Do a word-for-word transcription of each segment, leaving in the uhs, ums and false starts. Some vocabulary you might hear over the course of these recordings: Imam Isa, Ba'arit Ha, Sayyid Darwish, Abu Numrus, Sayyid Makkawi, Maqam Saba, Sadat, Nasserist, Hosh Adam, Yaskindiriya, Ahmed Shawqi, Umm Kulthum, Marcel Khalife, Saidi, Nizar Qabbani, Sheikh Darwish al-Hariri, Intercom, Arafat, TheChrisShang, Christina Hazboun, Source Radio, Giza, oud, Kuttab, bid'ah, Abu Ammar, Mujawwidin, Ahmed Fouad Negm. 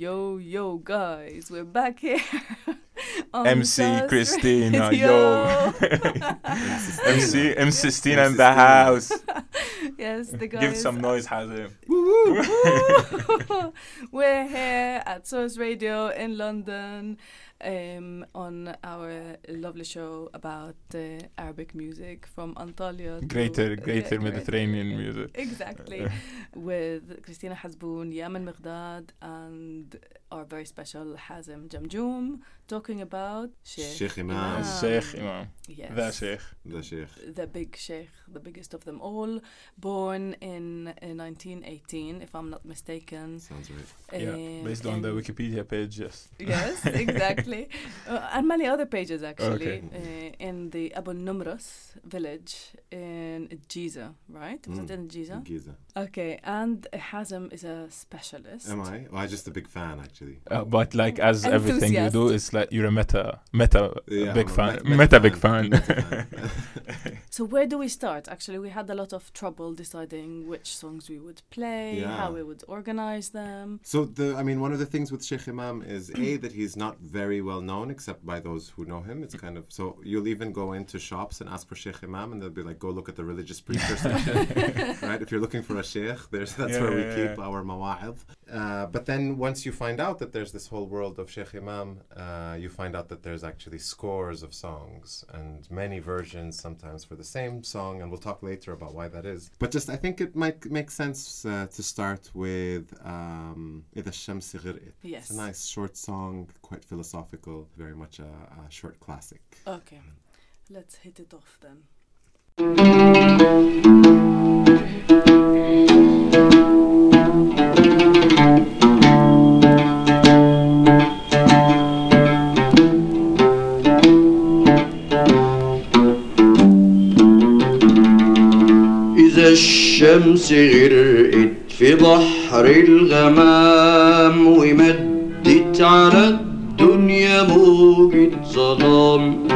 yo, yo, guys, we're back here. M C Christina, yo. MC MC Christina in the house. Yes, the guys. Give some noise, Hazem. We're here at Source Radio in London um, on our lovely show about uh, Arabic music from Antalya. Greater, to, greater uh, Mediterranean uh, music. Exactly. With Christina Hazboun, Yamen Mghdad, and our very special Hazem Jamjoum, talking about Sheikh, Sheikh Imam. Imam. Sheikh Imam. Yes. The Sheikh. The Sheikh. The big Sheikh, the biggest of them all, born in uh, nineteen eighteen, if I'm not mistaken. Sounds right. Uh, yeah, based on the Wikipedia page, yes. Yes, exactly. Uh, and many other pages, actually, okay. uh, in the Abu Numrus village in Giza, right? Was mm. it in Giza? Giza. Okay, and Hazem is a specialist. Am I? Well, I'm just a big fan, actually. Uh, but like as enthusiast. Everything you do is like you're a meta meta yeah, big fan meta, meta big fan. fan. So where do we start? Actually, we had a lot of trouble deciding which songs we would play, yeah. how we would organize them. So the I mean one of the things with Sheikh Imam is a that he's not very well known except by those who know him. It's kind of so you'll even go into shops and ask for Sheikh Imam and they'll be like, go look at the religious priest or something. Right? If you're looking for a sheikh, there's that's yeah, where we yeah, keep yeah. our mawa'id. Uh, but then once you find out that there's this whole world of Sheikh Imam, uh, you find out that there's actually scores of songs and many versions sometimes for the same song, and we'll talk later about why that is. But just I think it might make sense uh, to start with um, yes. It's a nice short song, quite philosophical, very much a, a short classic. Okay, let's hit it off then. الشمس غرقت في بحر الغمام ومدت على الدنيا موجة ظلام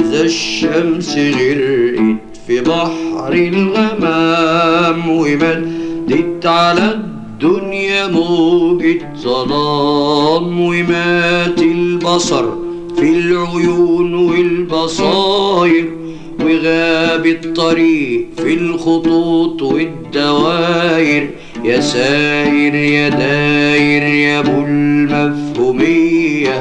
إذا الشمس غرقت في بحر الغمام ومدت على الدنيا موجة ظلام ومات البصر في العيون والبصائر وغاب الطريق في الخطوط والدوائر يا ساير يا داير يا ابو المفهومية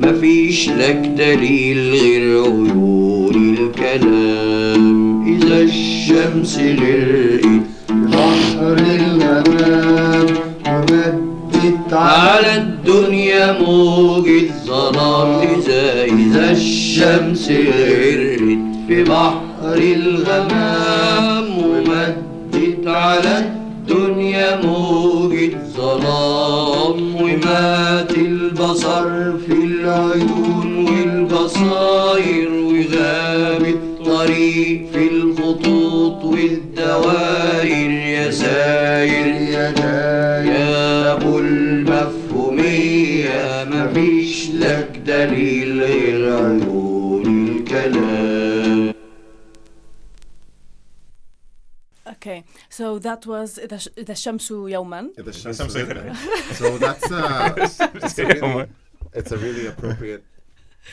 مفيش لك دليل غير عيون الكلام إذا الشمس غرقت بحر الغمام ومدت على الدنيا موجة ظلام إذا إذا الشمس غرقت في بحر الغمام ومدت على الدنيا موجة ظلام ومات البصر في العيون والبصائر وغاب الطريق في الخطوط والدوائر يا ساير يا داير يا أبو المفهومية مفيش لك دليل غير عيون الكلام. Okay, so that was the the Shamsu Yawman. The Shamsu Yawman. So that's uh, it's, a really, it's a really appropriate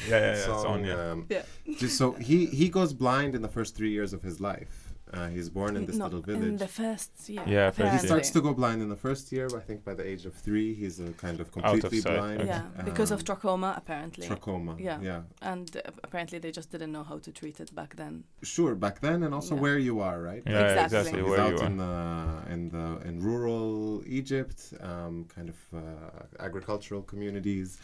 yeah, yeah, yeah, song. It's on, yeah. Um, yeah. Just so he he goes blind in the first three years of his life. Uh, he's born in this Not little village. In the first, yeah. yeah first he starts to go blind in the first year. I think by the age of three, he's a kind of completely of blind. Okay. Yeah, because um, of trachoma, apparently. Trachoma, yeah. yeah. And uh, apparently they just didn't know how to treat it back then. Sure, back then, and also yeah. where you are, right? Yeah, exactly. Yeah, exactly. So he's where out you are. In, the, in, the, in rural Egypt, um, kind of uh, agricultural communities.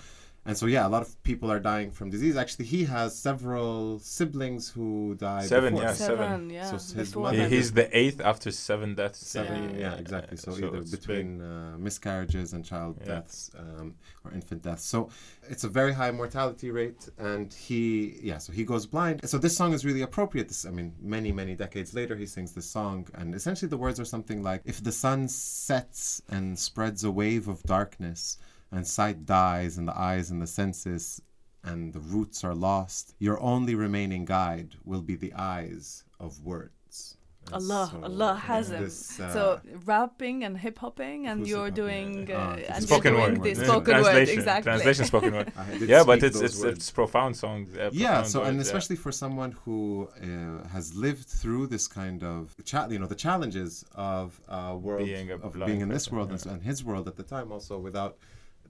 And so, yeah, a lot of people are dying from disease. Actually, he has several siblings who died. Seven, before. yeah, seven. seven yeah. So his mother, he, he's the eighth after seven deaths. Seven, yeah, yeah, yeah exactly. So, so either between uh, miscarriages and child yeah. deaths um, or infant deaths. So it's a very high mortality rate. And he, yeah, so he goes blind. So this song is really appropriate. This, I mean, many, many decades later, he sings this song. And essentially the words are something like, if the sun sets and spreads a wave of darkness, and sight dies, and the eyes and the senses and the roots are lost, your only remaining guide will be the eyes of words. Allah, so Allah Hazem. This, uh, so rapping and hip hopping, and you're doing uh, oh, and spoken you're doing word, the spoken yeah. word, exactly. Translation, spoken word. Yeah, but it's it's, it's profound song. Uh, yeah, profound so word, and especially yeah. for someone who uh, has lived through this kind of cha- you know the challenges of uh, world being of being in this person, world yeah. and, and his world at the time, also without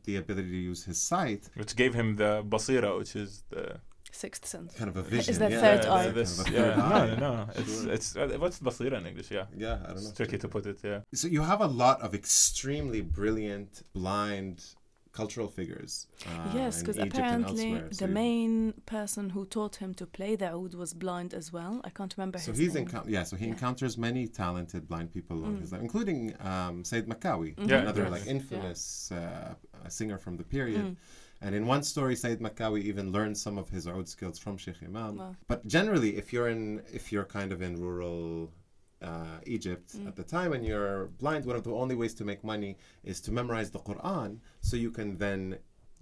the ability to use his sight, which gave him the basira, which is the sixth sense. Kind of a vision. Is that yeah. third yeah, eye? This, kind of yeah. No, no. It's, sure. it's, uh, what's basira in English? Yeah. Yeah, I don't it's know. It's tricky to put it, yeah. So you have a lot of extremely brilliant, blind cultural figures. Uh, yes, because apparently the so main person who taught him to play the oud was blind as well. I can't remember so his he's name. Encou- yeah, so he yeah. encounters many talented blind people mm. in his life, including um, Sayyid Makkawi, mm-hmm. yeah, another yes. like infamous yeah. uh, singer from the period. Mm. And in one story, Sayyid Makkawi even learned some of his oud skills from Sheikh Imam. Wow. But generally, if you're in, if you're kind of in rural uh, Egypt mm. at the time and you're blind, one of the only ways to make money is to memorize the Quran, so you can then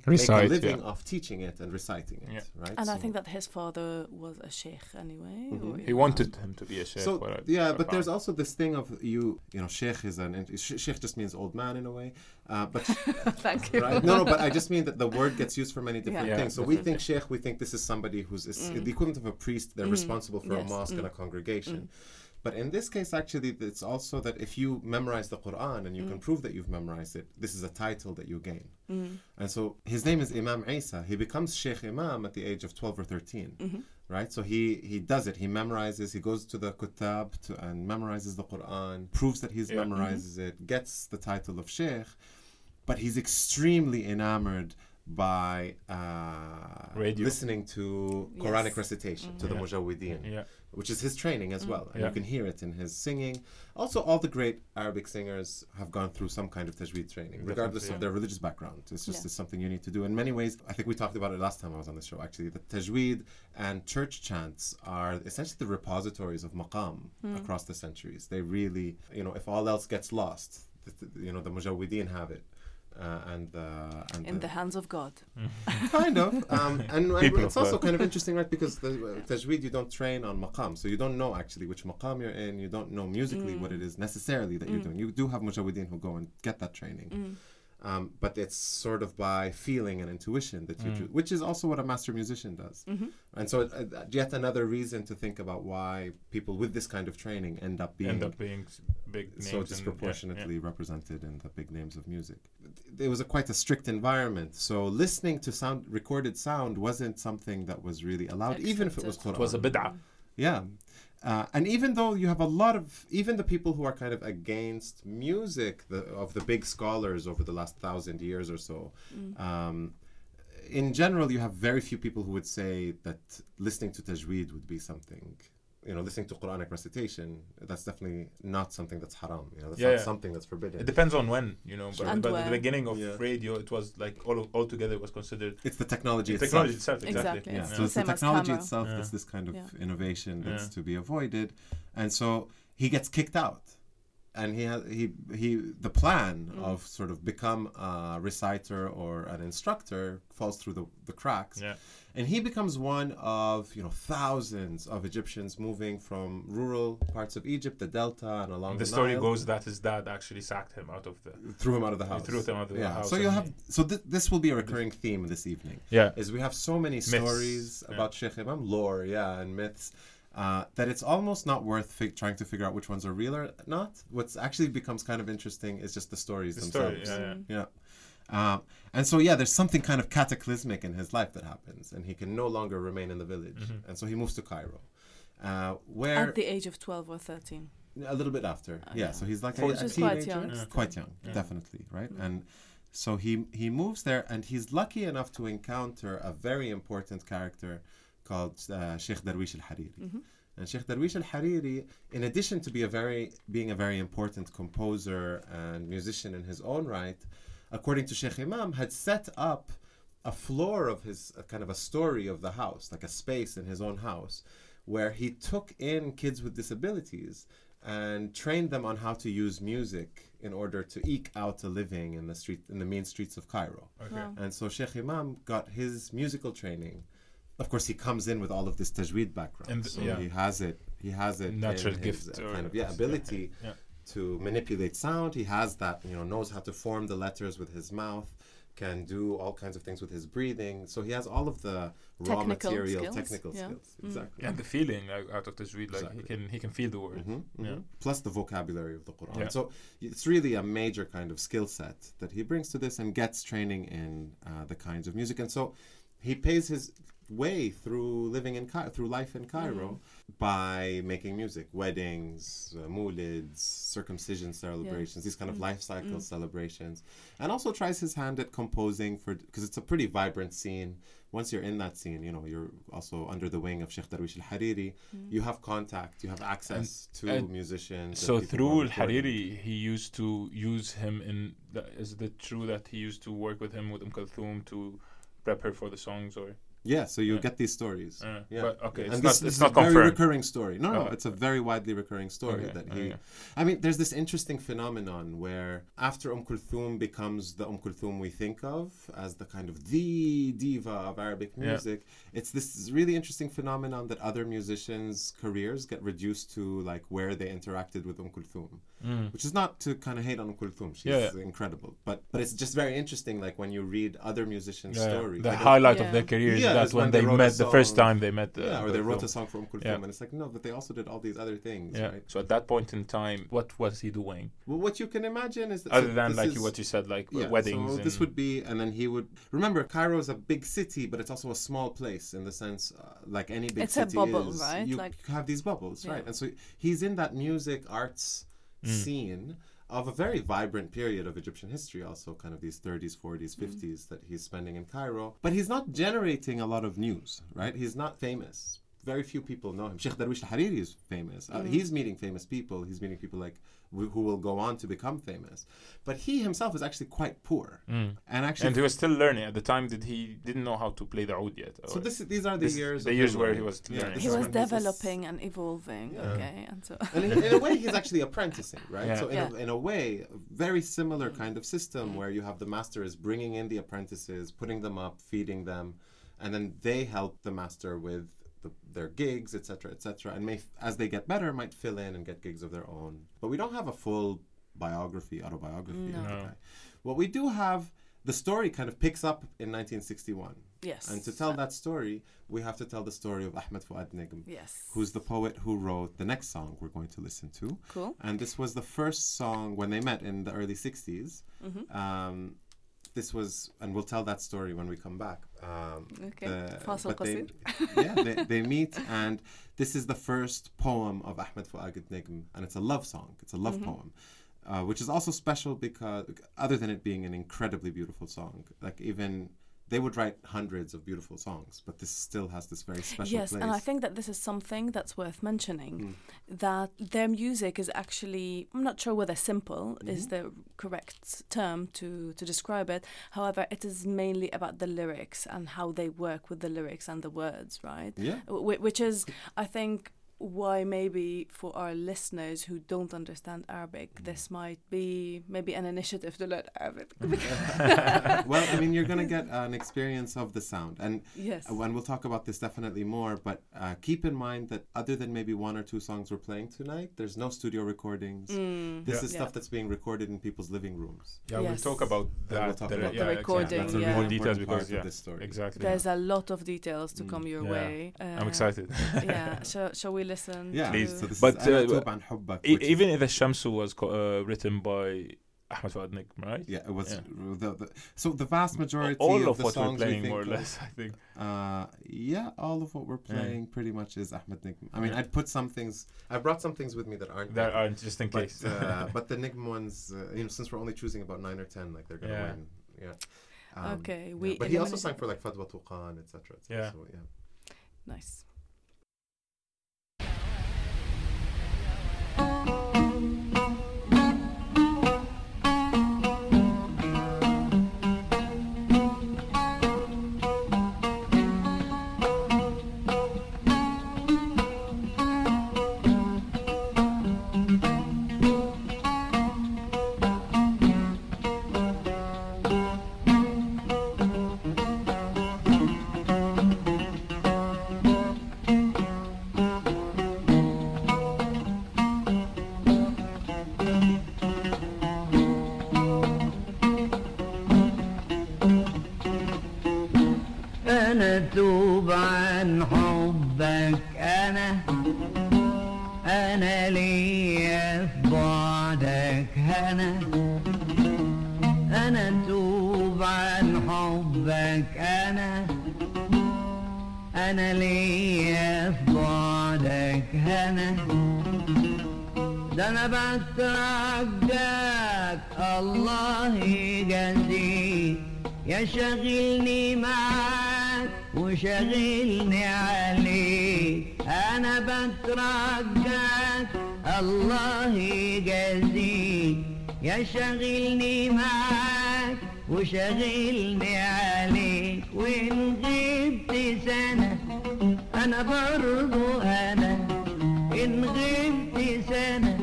recite, make a living yeah. off teaching it and reciting it. Yeah. Right. And so I think that his father was a sheikh anyway. Mm-hmm. Or, he know. wanted him to be a sheikh. So, I, yeah, but there's also this thing of you, you know, sheikh is an, sheikh just means old man in a way. Uh, but Thank you. Right? No, no, but I just mean that the word gets used for many different yeah. things. So we think sheikh, we think this is somebody who's is mm. the equivalent of a priest. They're mm. responsible for yes. a mosque mm. and a congregation. Mm. But in this case, actually, it's also that if you memorize the Quran and you mm. can prove that you've memorized it, this is a title that you gain. Mm. And so his name is Imam Isa. He becomes Sheikh Imam at the age of twelve or thirteen, mm-hmm. right? So he, he does it. He memorizes. He goes to the Kuttab to, and memorizes the Quran, proves that he's yeah. memorizes mm-hmm. it, gets the title of Sheikh. But he's extremely enamored by uh, listening to yes. Quranic recitation, mm-hmm. to the yeah. Mujawwidin. Yeah. Which is his training as mm. well. And yeah. you can hear it in his singing. Also, all the great Arabic singers have gone through some kind of tajweed training, regardless yeah. of their religious background. It's just yeah. it's something you need to do. In many ways, I think we talked about it last time I was on the show, actually, that tajweed and church chants are essentially the repositories of maqam mm. across the centuries. They really, you know, if all else gets lost, th- th- you know, the Mujawwidin have it. Uh, and, uh, and in the, the hands of God, kind of, um, and, and it's also kind of interesting, right? Because the uh, tajweed, you don't train on maqam, so you don't know actually which maqam you're in. You don't know musically mm. what it is necessarily that mm. you're doing. You do have mujawwideen who go and get that training, mm. um, but it's sort of by feeling and intuition that you mm. do, which is also what a master musician does. Mm-hmm. And so, it, uh, yet another reason to think about why people with this kind of training end up being end up being big names so disproportionately yeah, yeah. represented in the big names of music. It was a quite a strict environment, so listening to sound, recorded sound, wasn't something that was really allowed, Accepted. even if it was Quran. It was a bid'ah. Yeah, uh, and even though you have a lot of, even the people who are kind of against music, the, of the big scholars over the last thousand years or so, mm. um, in general, you have very few people who would say that listening to tajweed would be something. You know, listening to Quranic recitation, that's definitely not something that's haram. You know, that's yeah, not yeah. something that's forbidden. It depends on when, you know. But, and but when. At the beginning of yeah. radio, it was like all of, altogether it was considered... It's the technology the itself. technology itself, exactly. exactly. Yeah. It's yeah. So it's the technology itself yeah. that's this kind of yeah. innovation that's yeah. to be avoided. And so he gets kicked out. And he has, he he the plan mm. of sort of become a reciter or an instructor falls through the, the cracks. Yeah. And he becomes one of, you know, thousands of Egyptians moving from rural parts of Egypt, the Delta, and along and the, the story Nile. Goes that his dad actually sacked him out of the... Threw him out of the house. He threw him out of the yeah. house. So you'll have... So th- this will be a recurring theme this evening. Yeah. Is we have so many myths. stories yeah. about Sheikh Imam, lore, yeah, and myths. Uh, that it's almost not worth fig- trying to figure out which ones are real or not. What's actually becomes kind of interesting is just the stories the themselves. Story, yeah, yeah. yeah. Um, and so, yeah, there's something kind of cataclysmic in his life that happens, and he can no longer remain in the village. Mm-hmm. And so he moves to Cairo. Uh, where At the age of twelve or thirteen. A little bit after, uh, yeah. yeah. So he's like so a, a teenager. Quite young. Yeah. Quite young, yeah. definitely, right? Mm-hmm. And so he he moves there, and he's lucky enough to encounter a very important character called uh, Sheikh Darwish al-Hariri. Mm-hmm. And Sheikh Darwish al-Hariri, in addition to be a very, being a very important composer and musician in his own right, according to Sheikh Imam, had set up a floor of his, uh, kind of a story of the house, like a space in his own house, where he took in kids with disabilities and trained them on how to use music in order to eke out a living in the street, in the mean streets of Cairo. Okay. Wow. And so Sheikh Imam got his musical training. Of course, he comes in with all of this tajweed background, and, so yeah. he has it he has it natural in his gift, uh, kind of yeah, ability yeah, yeah. to manipulate sound. He has that, you know, knows how to form the letters with his mouth, can do all kinds of things with his breathing. So he has all of the raw technical material, skills. technical yeah. skills. Mm. Exactly. And the feeling like, out of tajweed, like exactly. he can he can feel the word. Mm-hmm, mm-hmm. Yeah. Plus the vocabulary of the Quran. Yeah. So it's really a major kind of skill set that he brings to this and gets training in uh, the kinds of music. And so he pays his way through living in Cairo, through life in Cairo mm-hmm. by making music, weddings, uh, moulids, circumcision celebrations, yeah. these kind of mm-hmm. life cycle mm-hmm. celebrations, and also tries his hand at composing for, because it's a pretty vibrant scene. Once you're in that scene, you know, you're also under the wing of Sheikh Darwish al-Hariri. Mm-hmm. You have contact, you have access and, to and musicians. So through al-Hariri, he used to use him in, the, is it true that he used to work with him with Umm Kulthum to prep her for the songs or? Yeah, so you yeah. get these stories. Uh, yeah, but okay, and it's this, not, it's this not is a confirmed. very recurring story. No, no, oh. it's a very widely recurring story okay. that he. Oh, yeah. I mean, there's this interesting phenomenon where after Umm Kulthum becomes the Umm Kulthum we think of as the kind of the diva of Arabic music, yeah. it's this really interesting phenomenon that other musicians' careers get reduced to like where they interacted with Umm Kulthum, mm. which is not to kind of hate on Umm Kulthum. She's yeah, yeah. incredible, but but it's just very interesting. Like when you read other musicians' yeah, stories, the like highlight yeah. of their careers. Yeah. Yeah, that's when, when they, they met the first time they met the, yeah, or they the wrote film. a song for Umm Kulthum yeah. and it's like no, but they also did all these other things yeah. right? So at that point in time, what was he doing? Well, what you can imagine is that other so than like is, what you said, like yeah, weddings. So and this would be, and then he would remember Cairo is a big city, but it's also a small place in the sense uh, like any big it's city a bubble, is right? you like, have these bubbles yeah. right, and so he's in that music arts mm. scene of a very vibrant period of Egyptian history, also kind of these thirties, forties, fifties mm-hmm. that he's spending in Cairo. But he's not generating a lot of news, right? He's not famous. Very few people know him. Sheikh Darwish al-Hariri is famous. Mm-hmm. Uh, he's meeting famous people. He's meeting people like w- who will go on to become famous. But he himself is actually quite poor. Mm. And actually, and he was still learning. At the time, did he didn't know how to play the oud yet. So this, these are the this, years... The years where he was yeah, learning. He was developing and evolving. Yeah. Okay, and so and in, in a way, he's actually apprenticing, right? Yeah. So in, yeah. a, in a way, a very similar kind of system where you have the master is bringing in the apprentices, putting them up, feeding them, and then they help the master with The, their gigs, et cetera, et cetera, and may f- as they get better, might fill in and get gigs of their own. But we don't have a full biography, autobiography. No. No. What we do have, the story kind of picks up in nineteen sixty-one. Yes. And to tell that story, we have to tell the story of Ahmed Fouad Negm, yes. who's the poet who wrote the next song we're going to listen to. Cool. And this was the first song when they met in the early sixties. Mm-hmm. Um, this was, and we'll tell that story when we come back. Um, okay, the, they, yeah, they, they meet, and this is the first poem of Ahmed Fouad Negm, and it's a love song. It's a love mm-hmm. poem, uh, which is also special because, other than it being an incredibly beautiful song, like even they would write hundreds of beautiful songs, but this still has this very special yes, place. And I think that this is something that's worth mentioning, mm. that their music is actually, I'm not sure whether simple mm-hmm. is the correct term to, to describe it. However, it is mainly about the lyrics and how they work with the lyrics and the words, right? Yeah. Wh- which is, I think, why maybe for our listeners who don't understand Arabic, mm. this might be maybe an initiative to learn Arabic. Well, I mean, you're going to get an experience of the sound. And, yes. uh, and we'll talk about this definitely more, but uh, keep in mind that other than maybe one or two songs we're playing tonight, there's no studio recordings. Mm. This yeah. is yeah. stuff that's being recorded in people's living rooms. Yeah, yes. we'll talk about that. We'll talk the, about yeah, the recording. Exactly. Yeah. More details because, yeah, of this story. Exactly. There's yeah. a lot of details to mm. come your yeah. way. Uh, I'm excited. yeah, shall, shall we listen yeah please so this but is uh, e- even if the Shamsu was co- uh, written by Ahmed Fouad Negm, right? Yeah, it was yeah. The, the, so the vast majority all of, of the what songs we're playing we more or less of, I think uh, yeah all of what we're playing yeah. pretty much is Ahmed Negm. I mean yeah. I'd put some things I brought some things with me that aren't that aren't just in case but, uh, but the Negm ones uh, you know since we're only choosing about nine or ten like they're gonna yeah. win yeah um, okay we yeah. but he also sang for like Fadwa Tuqan etc et yeah. So, yeah nice بعدك أنا أنا أتوب عن حبك أنا أنا ليا في بعدك أنا ده أنا بترجاك الله يجازيك يا شغلني معاك وشغلني عليك أنا بترجاك الله يجازيك يا شغلني معاك وشغلني عليك وإن غبت سنة أنا برضو أنا إن غبت سنة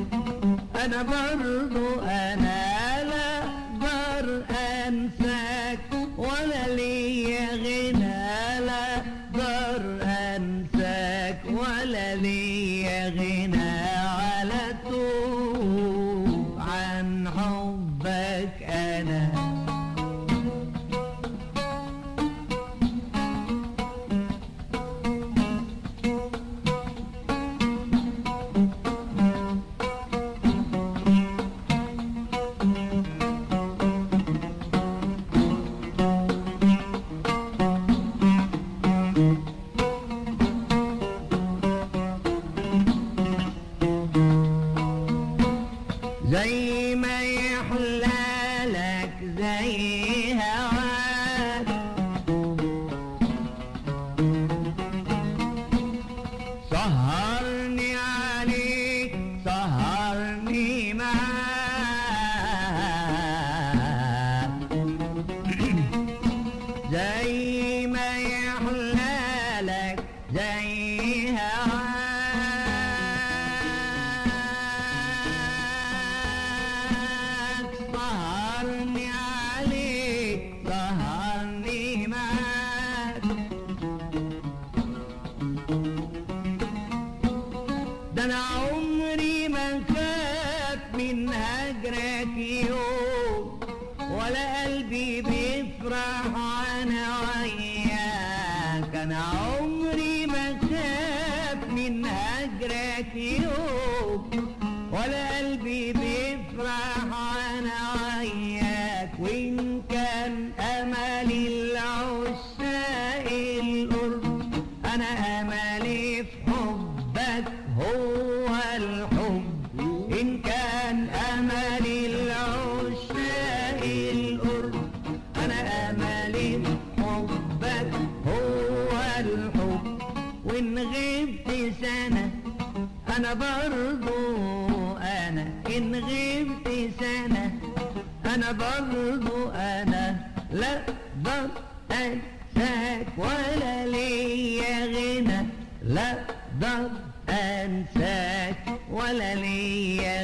أنا برضو أنا لا أقدر أنساك ولا ليا غنى لا أقدر أنساك ولا ليا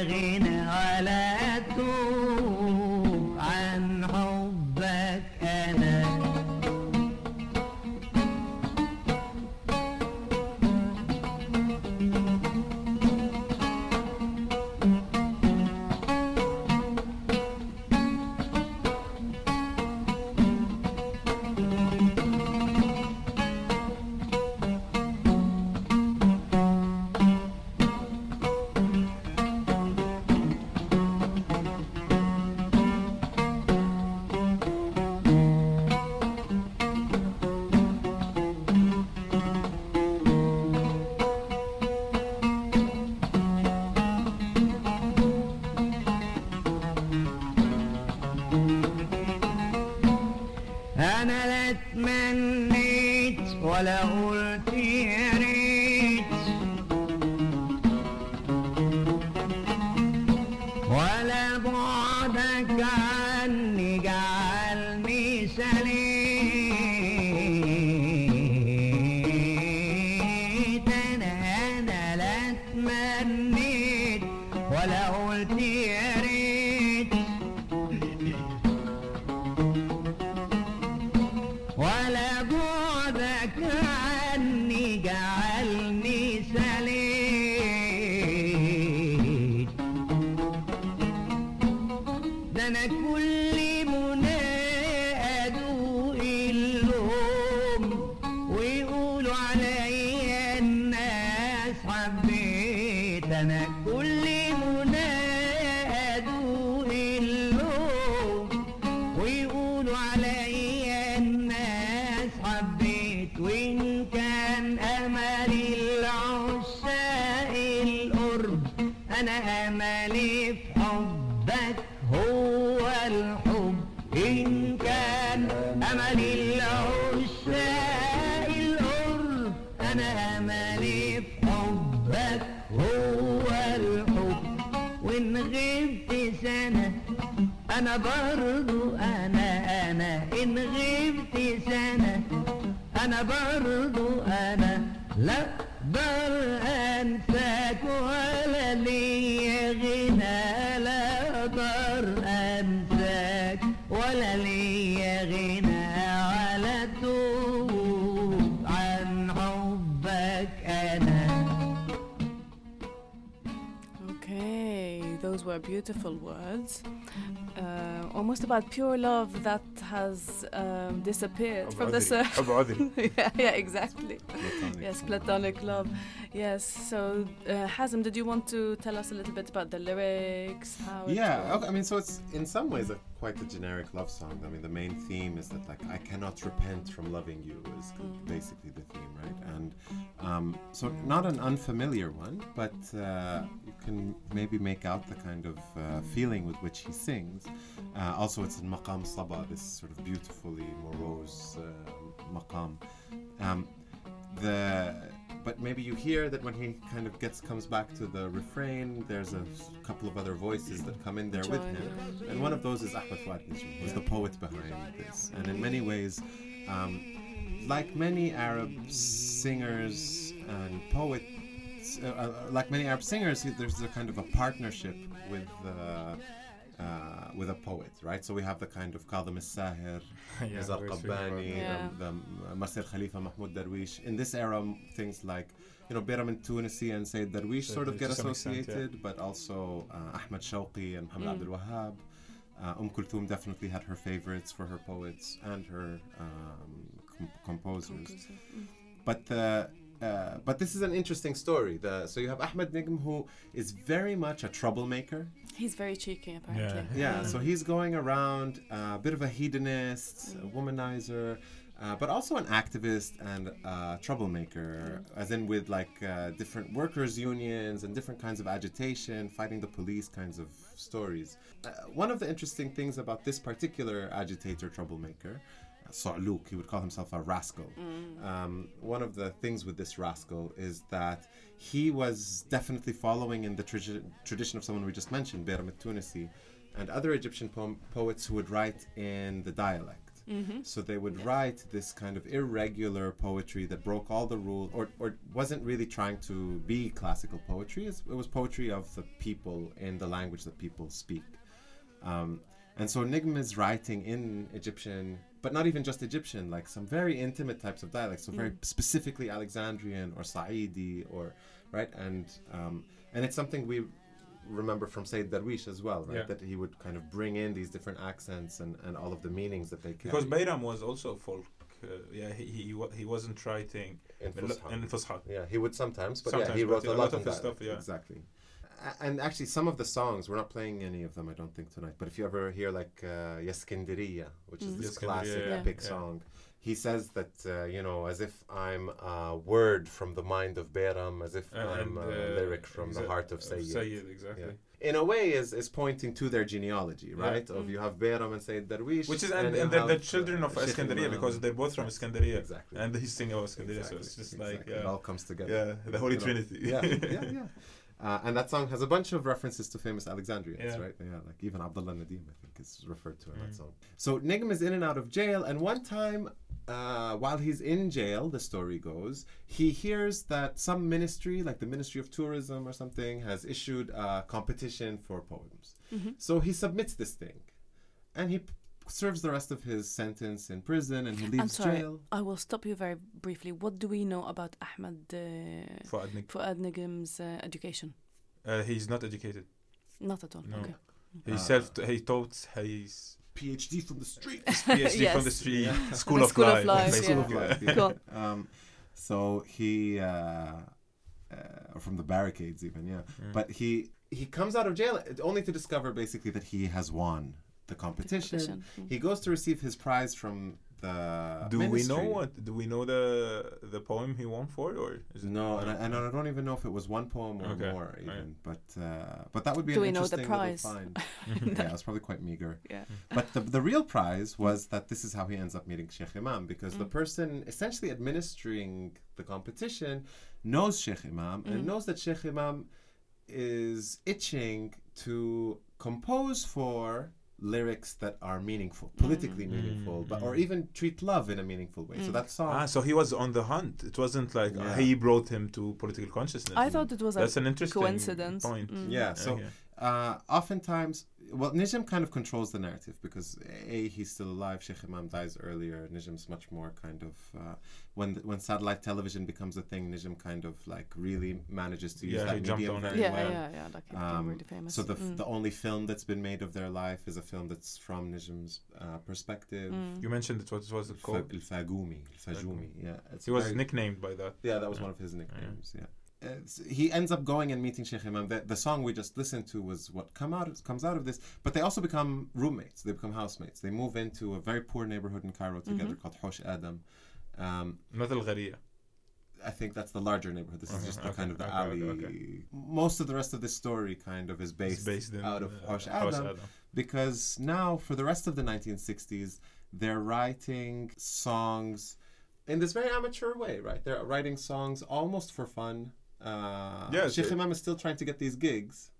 غنى على توب عن حبك أنا أنا كل منى الجمال حبك هو الحب إن كان أمل العشاء القرب أنا أملي حبك هو الحب وإن غبت سنة أنا برضو أنا أنا إن غبت سنة أنا برضو أنا لا أقدر أنساك ولا لي غنى لا أقدر أنساك ولا لي غنى ولا توب عن حبك أنا. Okay, those were beautiful words. Uh, almost about pure love that has um, disappeared Abu from Adil. The surface. Abu Adil. yeah, yeah, exactly. Platonic. Yes, platonic love. Yes, so uh, Hazem, did you want to tell us a little bit about the lyrics? How yeah, okay, I mean, so it's in some ways a, quite a generic love song. I mean, the main theme is that, like, I cannot repent from loving you is mm. basically the theme, right? And um, so not an unfamiliar one, but uh, you can maybe make out the kind of uh, feeling with which he sings. Uh, also, it's in Maqam Saba, this sort of beautifully morose uh, maqam. Um, the, but maybe you hear that when he kind of gets comes back to the refrain, there's a couple of other voices that come in there with him. And one of those is Ahmed Fouad Negm, who's the poet behind this. And in many ways, um, like many Arab singers and poets, uh, uh, like many Arab singers, there's a kind of a partnership with uh, Uh, with a poet, right? So we have the kind of Kadhim al-Saher, Nizar Qabbani, yeah. the, the Marcel Khalife, Mahmoud Darwish. In this era, m- things like, you know, Bayram and Tunisi and Sayyid Darwish so sort of get associated, extent, yeah. but also uh, Ahmed Shawqi and Muhammad mm. Abdul Wahab. Uh, Umm Kulthum definitely had her favorites for her poets and her um, com- composers. Composer. Mm. But the... Uh, but this is an interesting story. The, so you have Ahmed Negm, who is very much a troublemaker. He's very cheeky, apparently. Yeah, yeah, yeah. So he's going around, a uh, bit of a hedonist, mm. a womanizer, uh, but also an activist and uh, troublemaker, mm. as in with like uh, different workers' unions and different kinds of agitation, fighting the police kinds of stories. Uh, one of the interesting things about this particular agitator troublemaker, Sa'luk, he would call himself a rascal. Mm. Um, one of the things with this rascal is that he was definitely following in the tra- tradition of someone we just mentioned, Bayram al-Tunisi, and other Egyptian po- poets who would write in the dialect. Mm-hmm. So they would yeah. write this kind of irregular poetry that broke all the rules, or, or wasn't really trying to be classical poetry. It was poetry of the people in the language that people speak. Um, and so Negm is writing in Egyptian... but not even just Egyptian, like some very intimate types of dialects, so very mm. specifically Alexandrian or Saidi, or right, and um, and it's something we remember from Sayyid Darwish as well, right? Yeah. That he would kind of bring in these different accents and, and all of the meanings that they carry. Because Bayram was also folk, uh, yeah, he he, he wasn't writing in Fusha. Yeah, he would sometimes, but sometimes, yeah, he wrote a lot, lot of, of stuff, yeah. Exactly. And actually, some of the songs, we're not playing any of them, I don't think, tonight. But if you ever hear, like, uh, Yaskindiriya, which mm. is this classic yeah, epic yeah. song, he says that, uh, you know, as if I'm a word from the mind of Bayram, as if uh, I'm and, uh, a lyric from exa- the heart of Sayyid. Sayyid, exactly. Yeah. In a way, is is pointing to their genealogy, right? Yeah. Of mm. you have Bayram and Sayyid Darwish. Which is, and, and, and they're the children of Iskandariya, because they're both from Iskandariya. Exactly. And he's singing about Iskandariya, exactly. so it's just exactly. like... Yeah. It all comes together. Yeah, the Holy Trinity. Yeah, yeah, yeah. Uh, and that song has a bunch of references to famous Alexandrians, yeah. right? Yeah, like even Abdullah Nadim, I think, is referred to in mm. that song. So Negm is in and out of jail, and one time, uh, while he's in jail, the story goes, he hears that some ministry, like the Ministry of Tourism or something, has issued a competition for poems. Mm-hmm. So he submits this thing, and he... P- serves the rest of his sentence in prison, and he leaves I'm sorry, jail. I will stop you very briefly. What do we know about Ahmed uh, Fouad Negm. Fouad Negm's uh, education? Uh, he's not educated. Not at all. No. Okay. He uh, self. T- he taught. He's PhD from the street. PhD yes. from the street. Yeah. School, the of school of life. School of life. Yeah. Cool. Um, so he, uh, uh, or from the barricades, even yeah. Mm. But he he comes out of jail only to discover basically that he has won the competition. competition. Mm-hmm. He goes to receive his prize from uh, do ministry. we know what do we know the the poem he won for it, or is it no and I, and I don't even know if it was one poem or okay. more even right. but uh, but that would be do an we interesting know the prize? Find. yeah, it was probably quite meager. Yeah. But the the real prize was that this is how he ends up meeting Sheikh Imam, because mm. the person essentially administering the competition knows Sheikh Imam mm. and knows that Sheikh Imam is itching to compose for lyrics that are meaningful, politically mm. meaningful, mm. but or even treat love in a meaningful way. Mm. So that song. Ah, so he was on the hunt. It wasn't like yeah. he brought him to political consciousness. I thought it was That's a an interesting coincidence. Point. Mm. Yeah. So okay. uh, oftentimes, well, Nijm kind of controls the narrative because a he's still alive. Sheikh Imam dies earlier. Nijm's much more kind of uh, when when satellite television becomes a thing. Nijm kind of like really manages to use yeah, that medium very yeah, well. Yeah, yeah, yeah. That became um, really famous. So the mm. the only film that's been made of their life is a film that's from Nijm's uh, perspective. Mm. You mentioned it. What was it called? El Fagoumi. El Fagoumi. Yeah. He was nicknamed by that. Yeah, that was yeah. one of his nicknames. Yeah. yeah. Uh, he ends up going and meeting Sheikh Imam. The, the song we just listened to was what come out of, comes out of this. But they also become roommates. They become housemates. They move into a very poor neighborhood in Cairo together mm-hmm. called Hosh Adam. Um, I think that's the larger neighborhood. This okay, is just the okay, kind of the okay, alley. Okay. Most of the rest of this story kind of is based, based in, out of uh, Hosh Adam, Adam. Because now, for the rest of the nineteen sixties, they're writing songs in this very amateur way, right? They're writing songs almost for fun. Uh, yeah, Sheikh Imam is still trying to get these gigs.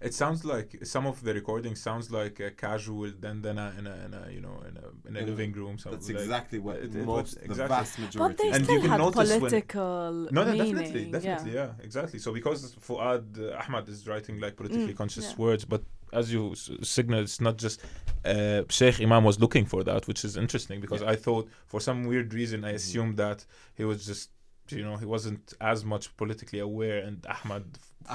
It sounds like some of the recording sounds like a casual dandana in a, in a you know in a, in a in living room. That's like exactly what it, it most exactly. the vast majority. But they and still you can had political when, no, no, meaning. definitely, definitely, yeah. yeah, exactly. So because Fuad uh, Ahmad is writing like politically mm, conscious yeah. words, but as you s- signal, it's not just uh, Sheikh Imam was looking for that, which is interesting because yeah. I thought for some weird reason I assumed mm-hmm. that he was just. You know, he wasn't as much politically aware, and Ahmed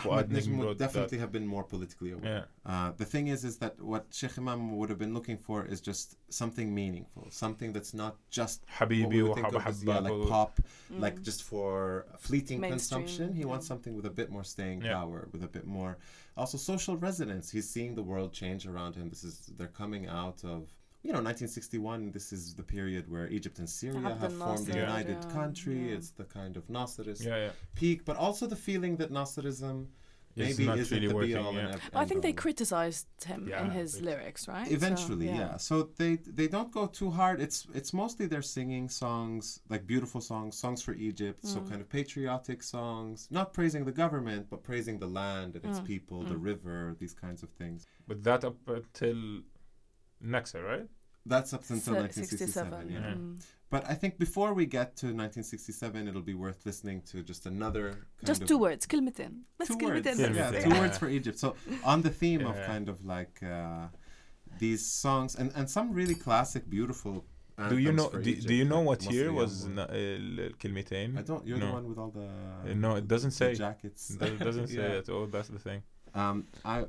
Fouad Negm would definitely that. have been more politically aware. Yeah. Uh, the thing is, is that what Sheikh Imam would have been looking for is just something meaningful, something that's not just Habibi or Habba, yeah, like pop, mm. like just for fleeting mainstream consumption. He yeah. wants something with a bit more staying yeah. power, with a bit more also social resonance. He's seeing the world change around him. This is they're coming out of. You know, nineteen sixty-one, this is the period where Egypt and Syria have formed a united yeah. country. Yeah. It's the kind of Nasserist yeah, yeah. peak, but also the feeling that Nasserism maybe isn't really the working, be all yeah. and ev- I think and they criticized him yeah, in his lyrics, right? Eventually, so, yeah. yeah. So they they don't go too hard. It's it's mostly they're singing songs, like beautiful songs, songs for Egypt, mm. so kind of patriotic songs, not praising the government, but praising the land and mm. its people, mm. the river, these kinds of things. But that up until... Next year, right? That's up until so nineteen sixty-seven, yeah. Mm-hmm. But I think before we get to nineteen sixty-seven, it'll be worth listening to just another... Kind just of two words, كلمتين. Two words, yeah, yeah. two words for Egypt. So on the theme yeah. of kind of like uh, these songs, and, and some really classic, beautiful anthems. Do you know, do, Egypt, do you know like what year was كلمتين? I don't, you're no. the one with all the... Uh, no, it doesn't say. Jackets. It doesn't yeah. say at all, that's the thing. Um, I,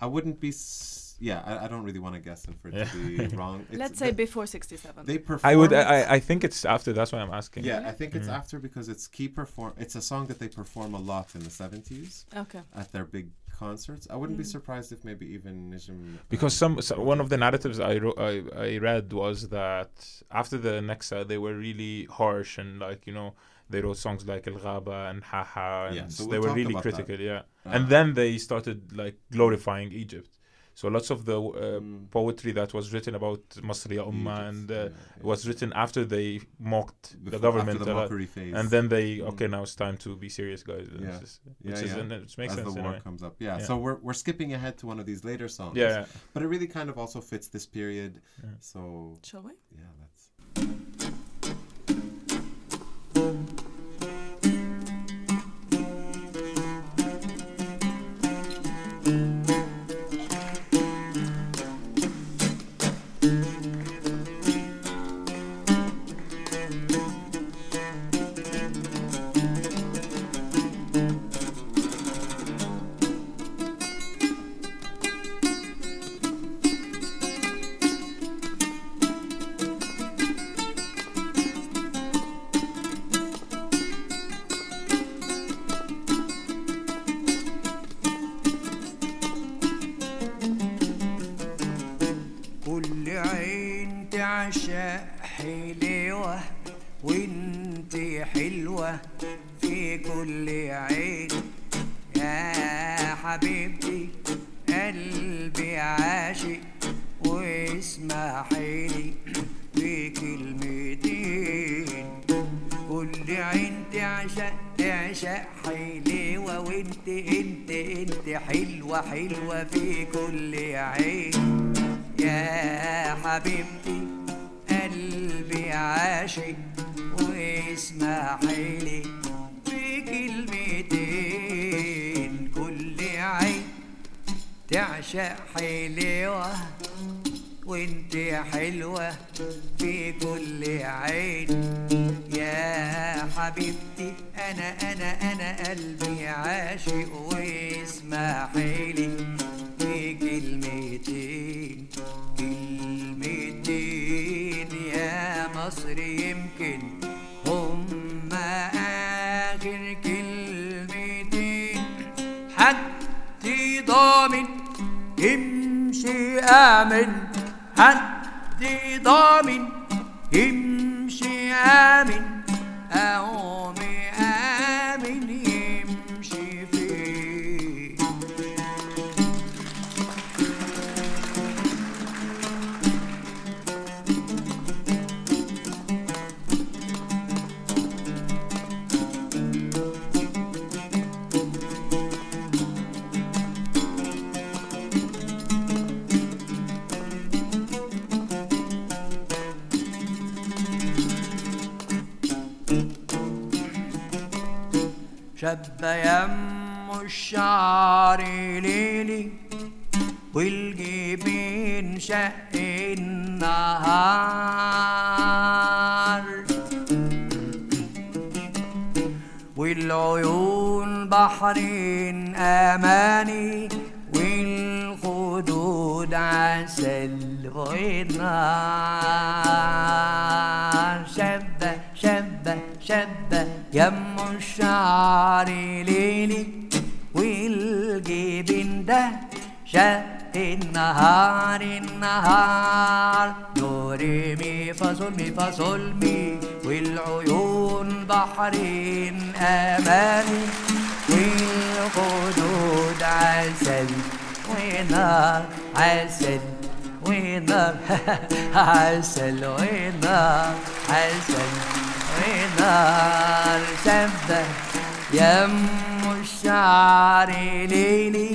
I wouldn't be... S- Yeah, I, I don't really want to guess them for it yeah. to be wrong. It's Let's say before sixty-seven. They perform. I would. I, I think it's after. That's why I'm asking. Yeah, I think mm-hmm. it's after because it's key perform. It's a song that they perform a lot in the seventies. Okay. At their big concerts, I wouldn't mm. be surprised if maybe even Nijm. Because um, some so one of the narratives I, ro- I I read was that after the Nexa they were really harsh and like you know. They wrote songs like El Ghaba and Ha Ha, and yeah, so we'll they were really critical. That. Yeah, uh, and then they started like glorifying Egypt. So lots of the uh, mm. poetry that was written about Masriya Ummah and uh, yeah, yeah. was written after they mocked Before, the government the a lot. And then they, okay, mm. now it's time to be serious, guys. Yeah. It's just, which yeah, is, yeah. An, it makes As sense. As the war anyway. comes up. Yeah. yeah, so we're we're skipping ahead to one of these later songs. Yeah. yeah. But it really kind of also fits this period. Yeah. So... Shall we? Yeah, let's... حلوة وانتي حلوة في كل عين يا حبيبتي قلبي عاشق واسمحيلي بكلمتين كل عين تعشق تعشق حلوة وانتي انت انت حلوة حلوة في كل عين يا حبيبتي قلبي عاشق واسمحيلي بكلمتين كل عين تعشق حلوة وانت حلوة في كل عين يا حبيبتي انا انا انا قلبي عاشق واسمحيلي بكلمتين كلمتين يا مصر يمكن هم آخر كلمتين حدي ضامن امشي آمن حدي ضامن امشي آمن أقومي آمن يمشي فيه شب يم الشعر ليلي والجبين شق النهار والعيون بحرين أماني والخدود عسل والنار شبة شبة شبة يم الشعر ليلي والجبين ده شق النهار النهار دوري مي فاصول مي فاصول مي والعيون بحرين أماني والخدود عسل ونار عسل ونار عسل ونار عسل نار شبه يم الشعر ليلي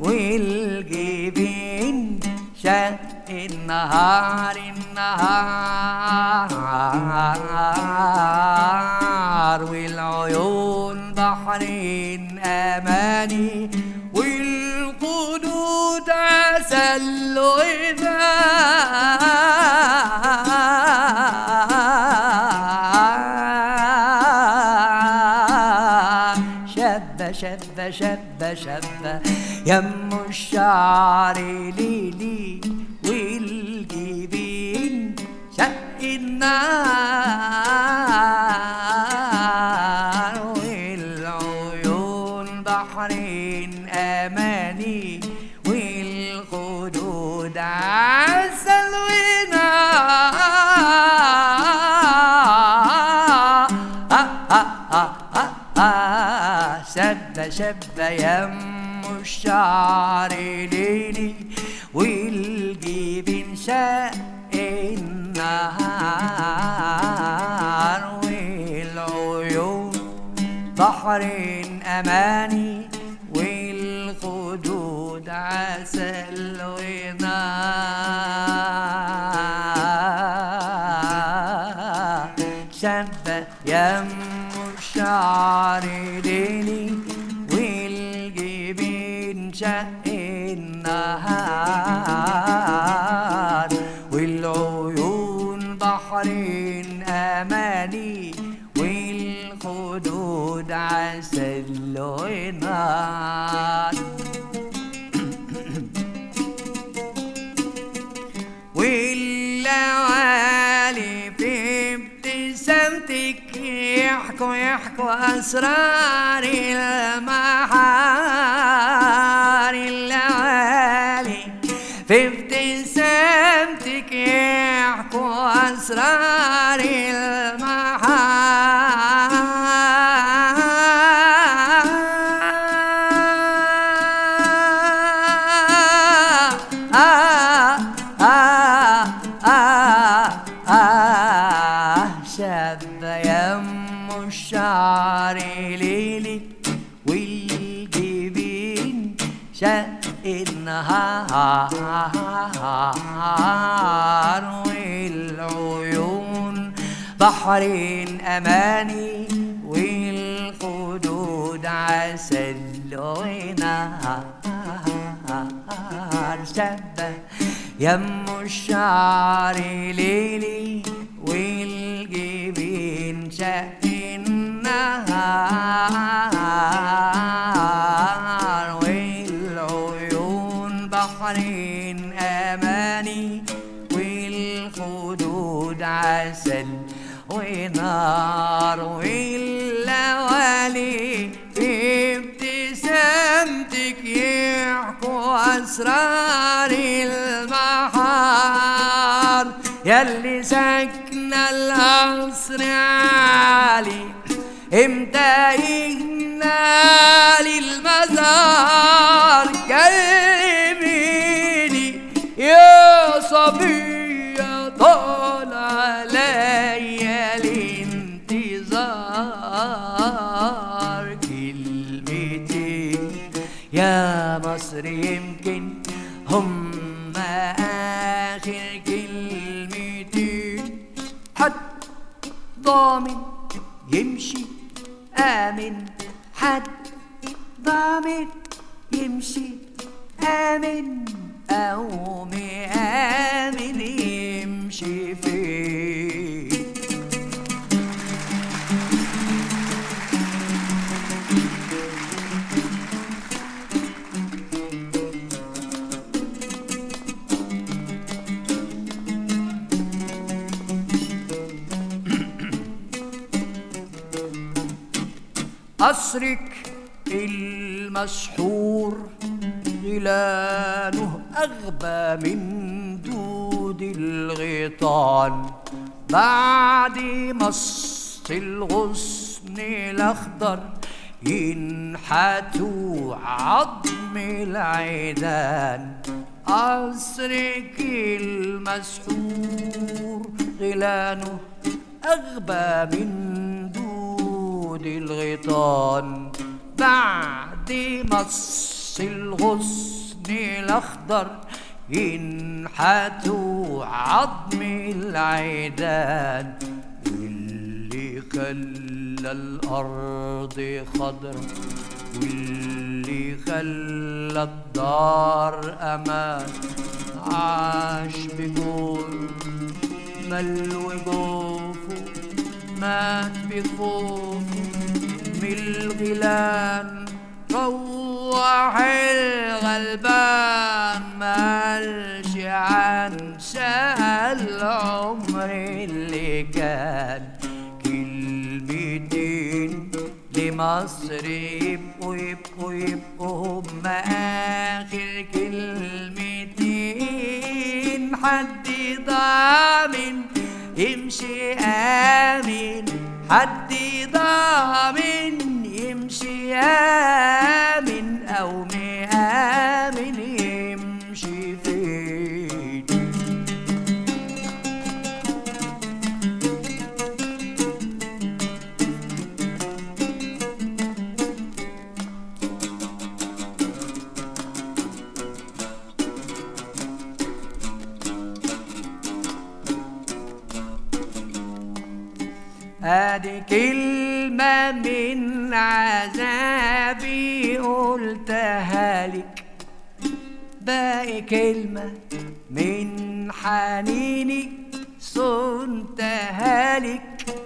والجبين شق النهار النهار والعيون بحرين أماني والقدود عسل ونار شبة شبة شبة يم الشعر ليلي والجبين شق النار والعيون بحرين أماني والخدود عسل ونار شبة شبة يم الشعر ليلي والجبين شق النهار والعيون بحرين أماني والخدود عسل ونار شبة يم الشعر ليلي شق النهار والعيون بحرين أماني والخدود عسل ونار والليالي في ابتسامتك يحكوا يحكوا أسرار المحال في ابتسامتك يحكوا أسرار المحال شب يم الشعر ليلي والجبين شق النهار والعيون بحرين أماني والقدود عسل ونهار شب يم الشعر ليلي والجبين شق النهار والعيون بحرين أماني والخدود عسل ونار واللوالي ابتسامتك يحكوا أسرار البحار يلي ساكنة القصر عالي امتى يهنا للمزار كلميني يا صبية طالع ليالي انتظار كلمتين يا مصر يمكن هم آخر كلمتين حد ضامن يمشي آمن حد ضامن يمشي آمن قوم آمن يمشي فيه قصرك المسحور ظلانه أغبى من دود الغيطان بعد مص الغصن الأخضر ينحت عظم العيدان قصرك المسحور ظلانه أغبى من الغيطان بعد مص الغصن الأخضر ينحت عظم العيدان واللي خلى الأرض خضرا واللي خلى الدار أمان عاش بجمل وجوفه مات بخوف من الغلان روح الغلبان مالش عنشا العمر اللي كان كلمتين لمصر يبقوا يبقوا يبقوا هم آخر كلمتين حد ضامن يمشي آمين حد ضامن يمشي آمين أو مآمن يمشي فين هذه كلمة من عذابي قلتها لك باقي كلمة من حنيني صنتها لك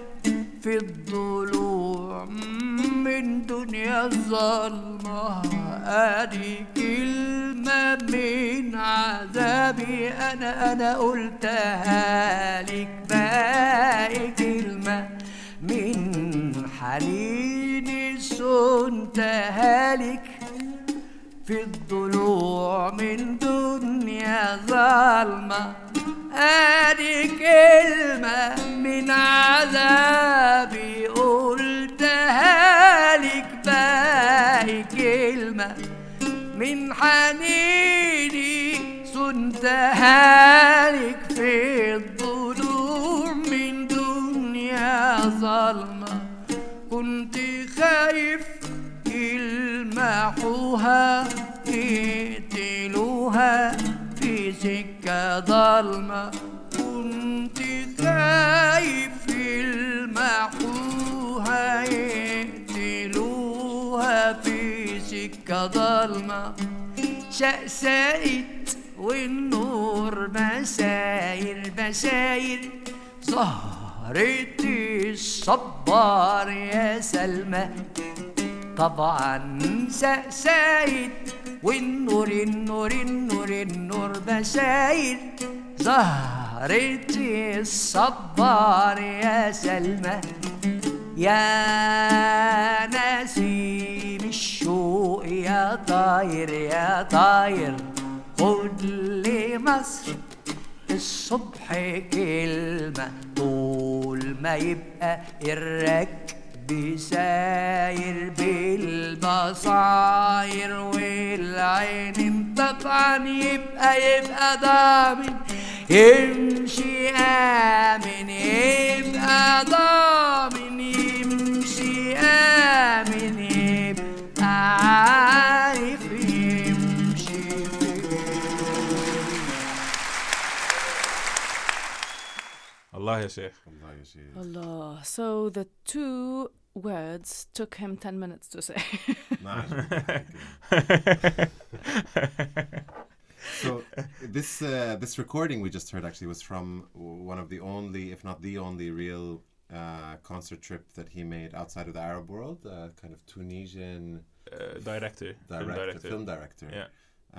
في الضلوع من دنيا الظلمة هذه كلمة من عذابي أنا أنا قلتها لك باقي كلمة من حنيني صنتها لك في الضلوع من دنيا ظلمة هذه كلمة من عذابي قلتها لك باهي كلمة من حنيني صنتها لك في الضلوع من دنيا ظلمة كنت خايف يلمحوها يقتلوها في سكة ظلمة كنت خايف يلمحوها يقتلوها في سكة ظلمة شأسائت والنور مساير مساير زهرتي الصبار يا سلمى طبعا سأسايد والنور النور النور النور بسايد زهرتي الصبار يا سلمى يا نسيم الشوق يا طاير يا طاير خد لمصر الصبح كلمة طول ما يبقى الرك بساير بالبصاير والعين طبعا يبقى يبقى ضامن يمشي آمن يبقى ضامن يمشي آمن يبقى عارف يمشي الله يا شيخ الله يا شيخ الله so the two words took him ten minutes to say. So this uh, this recording we just heard actually was from one of the only, if not the only, real uh, concert trip that he made outside of the Arab world. Uh, kind of Tunisian uh, director, director, film director, film director. Yeah.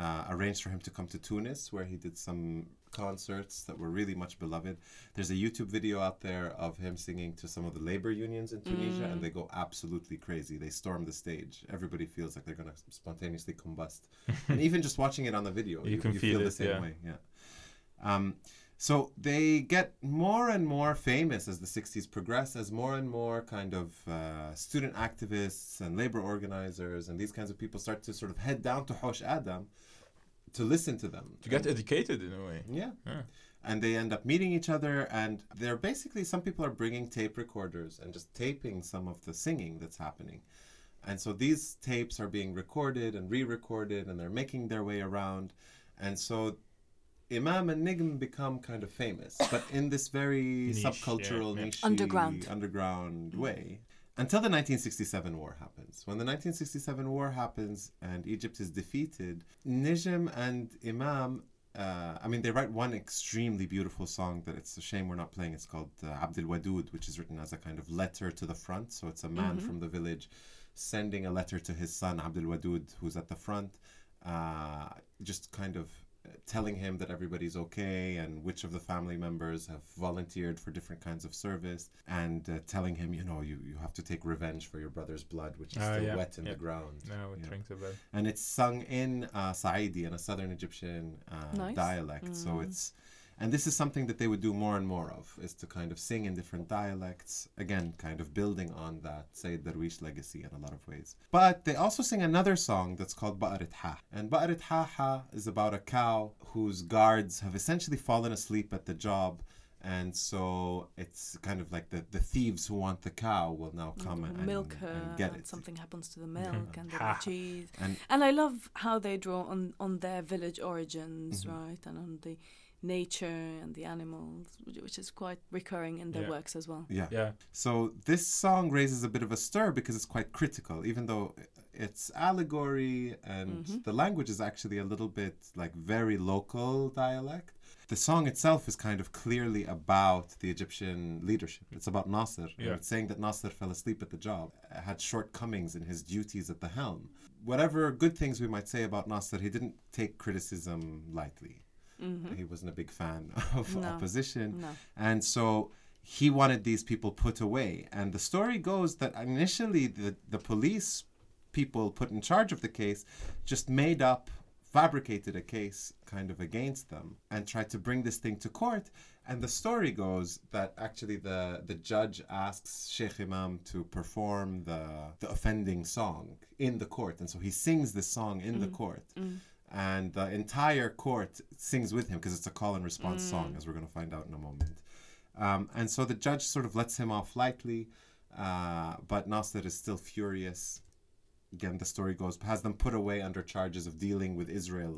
Uh, arranged for him to come to Tunis, where he did some concerts that were really much beloved. There's a YouTube video out there of him singing to some of the labor unions in Tunisia, mm. and they go absolutely crazy. They storm the stage. Everybody feels like they're going to spontaneously combust. And even just watching it on the video, you, you can you feel, feel it, the same yeah. way. Yeah. Um, so they get more and more famous as the sixties progress, as more and more kind of uh, student activists and labor organizers and these kinds of people start to sort of head down to Hosh Adam to listen to them. To get educated in a way. Yeah. yeah. And they end up meeting each other, and they're basically, some people are bringing tape recorders and just taping some of the singing that's happening. And so these tapes are being recorded and re-recorded, and they're making their way around. And so Imam and Negm become kind of famous, but in this very niche, subcultural, yeah, niche, underground, underground mm-hmm. way. Until the nineteen sixty-seven war happens. When the nineteen sixty-seven war happens and Egypt is defeated, Negm and Imam, uh, I mean, they write one extremely beautiful song that it's a shame we're not playing. It's called uh, Abdul Wadud, which is written as a kind of letter to the front. So it's a man mm-hmm. from the village sending a letter to his son, Abdul Wadud, who's at the front, uh, just kind of telling him that everybody's okay and which of the family members have volunteered for different kinds of service, and uh, telling him, you know, you, you have to take revenge for your brother's blood, which is uh, still yeah, wet in yeah. the ground. No, it drinks the blood. And it's sung in uh, Saidi, in a southern Egyptian uh, nice. dialect. Mm. So it's, and this is something that they would do more and more of, is to kind of sing in different dialects, again, kind of building on that Sayyid Darwish legacy in a lot of ways. But they also sing another song that's called Ba'arit Ha. And Ba'arit Ha Ha is about a cow whose guards have essentially fallen asleep at the job. And so it's kind of like the, the thieves who want the cow will now come and, and milk her, and get and it. Something happens to the milk yeah. and the cheese. And, and I love how they draw on, on their village origins, mm-hmm. right? And on the nature and the animals, which is quite recurring in their yeah. works as well. Yeah. yeah. So this song raises a bit of a stir because it's quite critical, even though it's allegory and mm-hmm. the language is actually a little bit like very local dialect. The song itself is kind of clearly about the Egyptian leadership. It's about Nasser. Yeah. It's saying that Nasser fell asleep at the job, had shortcomings in his duties at the helm. Whatever good things we might say about Nasser, he didn't take criticism lightly. Mm-hmm. He wasn't a big fan of no, opposition. No. And so he wanted these people put away. And the story goes that initially the, the police people put in charge of the case just made up fabricated a case kind of against them and tried to bring this thing to court. And the story goes that actually the, the judge asks Sheikh Imam to perform the, the offending song in the court. And so he sings this song in mm. the court. Mm. And the entire court sings with him because it's a call and response mm. song, as we're going to find out in a moment. Um, and so the judge sort of lets him off lightly, uh, but Nasser is still furious. Again, the story goes, has them put away under charges of dealing with Israel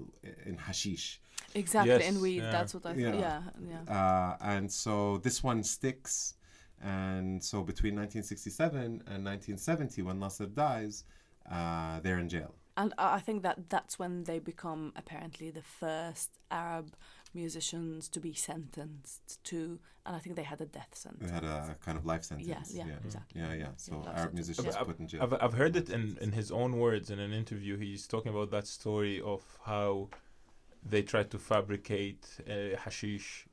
in hashish. Exactly, yes, and we yeah. that's what I thought. Yeah, yeah. yeah. Uh, and so this one sticks. And so between nineteen sixty-seven and nineteen seventy, when Nasser dies, uh, they're in jail. And I think that that's when they become apparently the first Arab musicians to be sentenced to, and I think they had a death sentence. They had a kind of life sentence. Yeah, yeah, yeah. exactly. Yeah, yeah. So yeah, Arab musicians yeah. put in jail. I've, I've heard it in, in his own words in an interview. He's talking about that story of how they tried to fabricate a hashish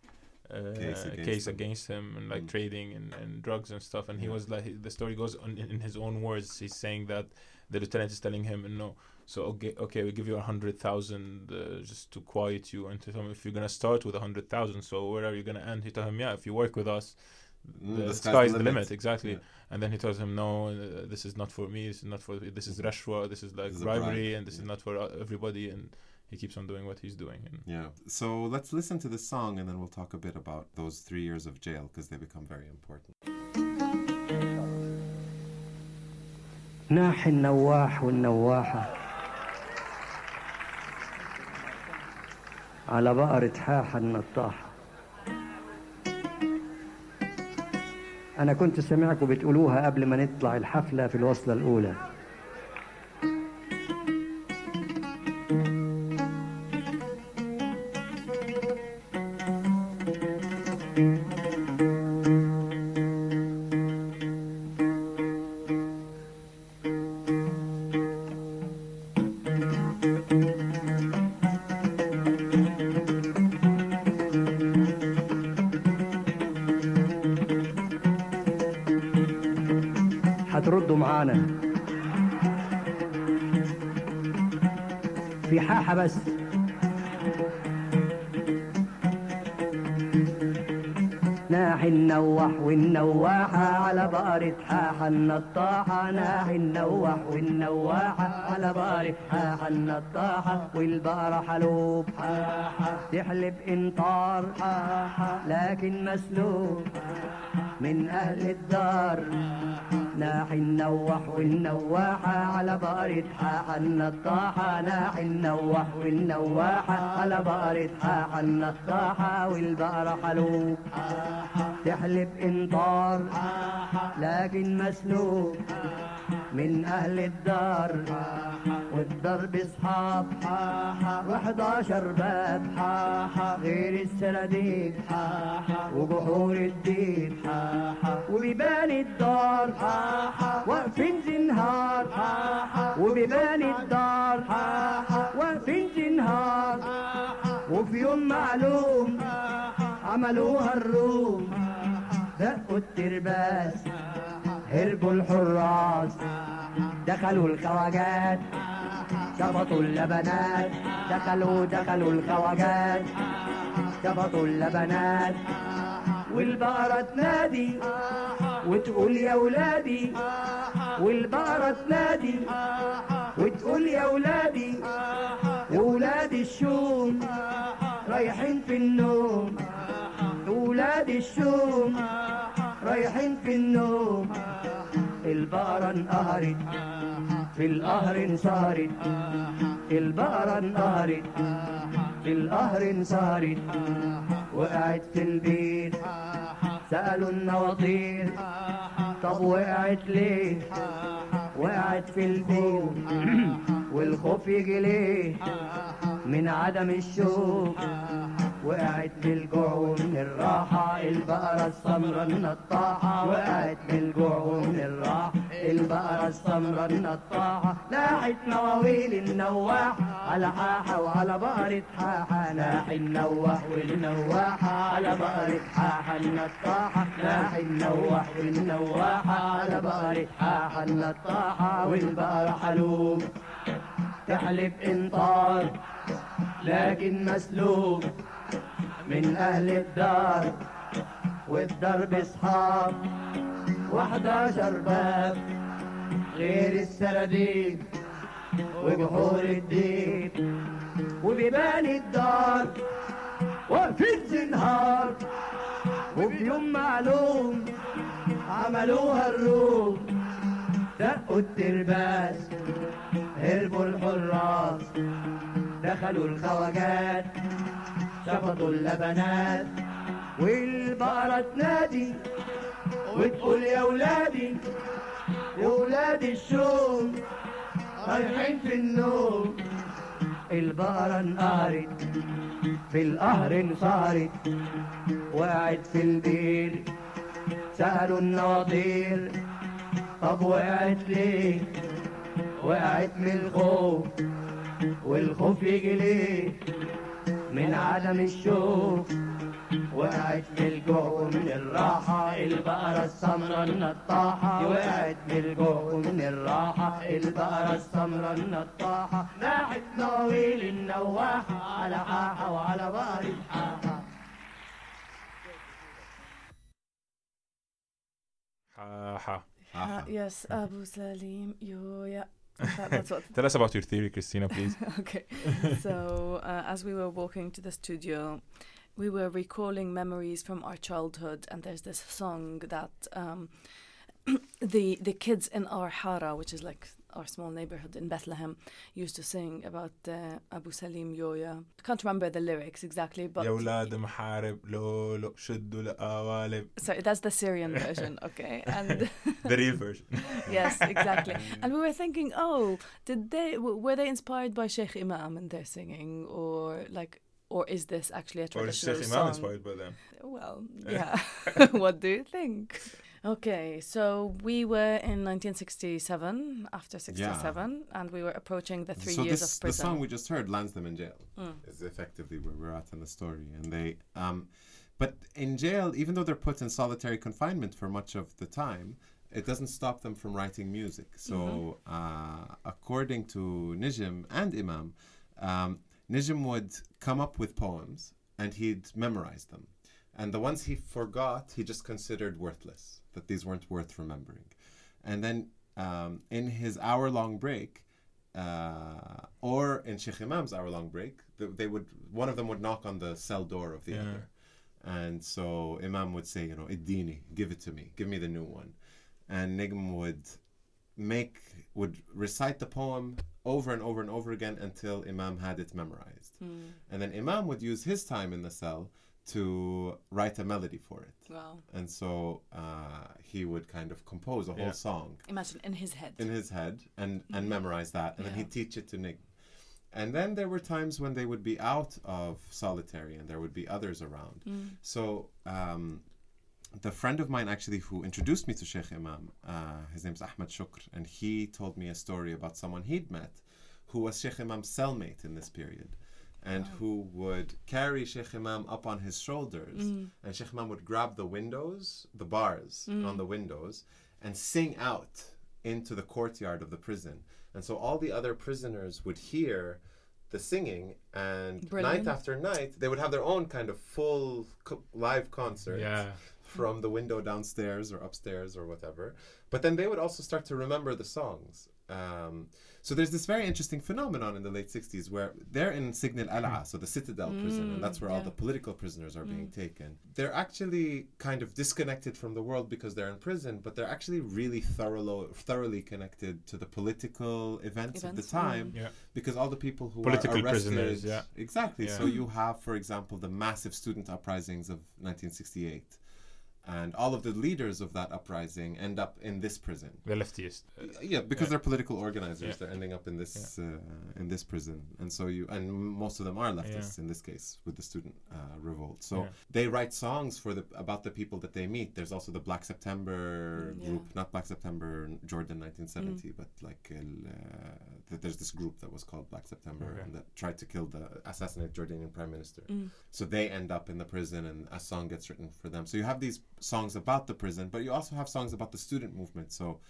uh, case, against, case against him and like mm. trading and, and drugs and stuff. And he yeah. was like, the story goes on in his own words. He's saying that the lieutenant is telling him, and no, so okay, okay, we give you a hundred thousand uh, just to quiet you, and to tell him if you're gonna start with a hundred thousand, so where are you gonna end? He tells him, yeah, if you work with us, the, the sky's the limit, limit exactly. Yeah. And then he tells him, no, uh, this is not for me. This is not for this is rashwa. This is like this bribery, is and this yeah. is not for everybody. And he keeps on doing what he's doing. And yeah. So let's listen to the song, and then we'll talk a bit about those three years of jail because they become very important. ناحي النواح والنواحة على بقرة حاحة النطاحة. أنا كنت سمعكم بتقولوها قبل ما نطلع الحفلة في الوصلة الأولى. بس ناحي النوح والنواحة على بقرة حاحة النطاحة ناحي النوح والنواحة على بقرة حاحة النطاحة والبقرة حلوب حاحة تحلب انطار حاحة لكن مسلوب من أهل الدار ناحي النوح والنواحة على بقرة حاحة النطاحة ناحي النوح والنواحة على بقرة حاحة النطاحة والبقرة حلوب تحلب انطار لكن مسلوب من أهل الدار والضرب أصحاب وحداشر باب غير السناديق وجحور الدين وبيبان الدار واقفين زنهار وبيبان الدار واقفين زنهار وفي يوم معلوم عملوها الروم دقوا الترباس هربوا الحراس دخلوا الخواجات شبطوا اللبنات دخلوا دخلوا الخواجات شبطوا اللبنات والبقرة تنادي وتقول يا ولادي والبقرة تنادي وتقول يا ولادي وولاد الشوم رايحين في النوم ولاد الشوم رايحين في النوم البقرة انقهرت في القهر انصهرت البقرة انقهرت في القهر انصهرت وقعت في البيت سألوا النواطير طب وقعت ليه وقعت في البيت والخوف يجي ليه من عدم الشوق وقعت بالجوع ومن الراحة البقرة السمرة النطاحة وقعت بالجوع ومن الراحة البقرة السمرة النطاحة ناحت مواويل النواح على حاحة وعلى بقرة حاحة ناحي النواح والنواحة على بقرة حاحة النطاحة ناحي النواح والنواحة على بقرة حاحة النطاحة والبقرة حلوب تحلب انطار لكن مسلوب من أهل الدار والدرب أصحاب وحداشر باب غير السردين وجحور الدين وبيباني الدار وفي الزنهار وبيوم معلوم عملوها الروم دقوا الترباس هربوا الحراس دخلوا الخواجات شفطوا اللبنات والبقرة تنادي وتقول يا ولادي يا ولاد الشوم رايحين في النوم البقرة انقهرت في القهر انصهرت وقعت في البير سألوا النواطير طب وقعت ليه وقعت من الخوف والخوف يجي ليه من عدم الشوف وقعت من الجوع ومن الراحة البقرة السمراء النطاحة وقعت من الجوع ومن الراحة البقرة السمراء النطاحة ناحت ناويل النواحة على حاحة وعلى بقر الحاحة حاحة حاحة Yes, Abu Salim, you, yeah. That, that's what Tell us about your theory, Christina, please. Okay. So, uh, as we were walking to the studio, we were recalling memories from our childhood, and there's this song that um, the the kids in our hara, which is like our small neighborhood in Bethlehem, used to sing about uh, Abu Salim Yoya. I can't remember the lyrics exactly, but... Sorry, that's the Syrian version, okay. And the real version. Yes, exactly. And we were thinking, oh, did they w- were they inspired by Sheikh Imam in their singing, or like... Or is this actually a traditional song? Or is Sheikh Imam inspired by them? Well, yeah. What do you think? Okay, so we were in nineteen sixty-seven, after sixty-seven, yeah. And we were approaching the three so years this, of prison. So the song we just heard, Lands Them in Jail, mm. is effectively where we're at in the story. And they, um, but in jail, even though they're put in solitary confinement for much of the time, it doesn't stop them from writing music. So mm-hmm. uh, according to Najm and Imam, um, Najm would come up with poems and he'd memorize them. And the ones he forgot, he just considered worthless, that these weren't worth remembering. And then um, in his hour-long break, uh, or in Sheikh Imam's hour-long break, th- they would one of them would knock on the cell door of the yeah. other. And so Imam would say, you know, Iddini, give it to me, give me the new one. And Najm would make, would recite the poem over and over and over again until Imam had it memorized. Mm. And then Imam would use his time in the cell to write a melody for it. Wow. And so uh, he would kind of compose a whole yeah. song. Imagine, in his head. In his head, and, and memorize that. And yeah. then he'd teach it to Najm. And then there were times when they would be out of solitary and there would be others around. Mm. So um, the friend of mine actually who introduced me to Sheikh Imam, uh, his name's Ahmed Shukr, and he told me a story about someone he'd met who was Sheikh Imam's cellmate in this period, and wow. who would carry Sheikh Imam up on his shoulders, mm. and Sheikh Imam would grab the windows, the bars mm. on the windows, and sing out into the courtyard of the prison. And so all the other prisoners would hear the singing, and Brilliant. Night after night, they would have their own kind of full co- live concert. Yeah. From the window downstairs or upstairs or whatever. But then they would also start to remember the songs. Um, so there's this very interesting phenomenon in the late sixties where they're in Sign al-Al'a, so the Citadel mm, prison, and that's where yeah. all the political prisoners are mm. being taken. They're actually kind of disconnected from the world because they're in prison, but they're actually really thorough, thoroughly connected to the political events, events of the time yeah. because all the people who political are arrested... Political prisoners, yeah. Exactly. Yeah. So you have, for example, the massive student uprisings of nineteen sixty-eight. And all of the leaders of that uprising end up in this prison. The leftist. Uh, yeah, because yeah. they're political organizers. Yeah. They're ending up in this yeah. uh, in this prison, and so you and most of them are leftists yeah. in this case with the student uh, revolt. So yeah. they write songs for the about the people that they meet. There's also the Black September yeah. group, not Black September Jordan nineteen seventy, mm. but like uh, th- there's this group that was called Black September okay. and that tried to kill the assassinate Jordanian prime minister. Mm. So they end up in the prison, and a song gets written for them. So you have these songs about the prison, but you also have songs about the student movement. So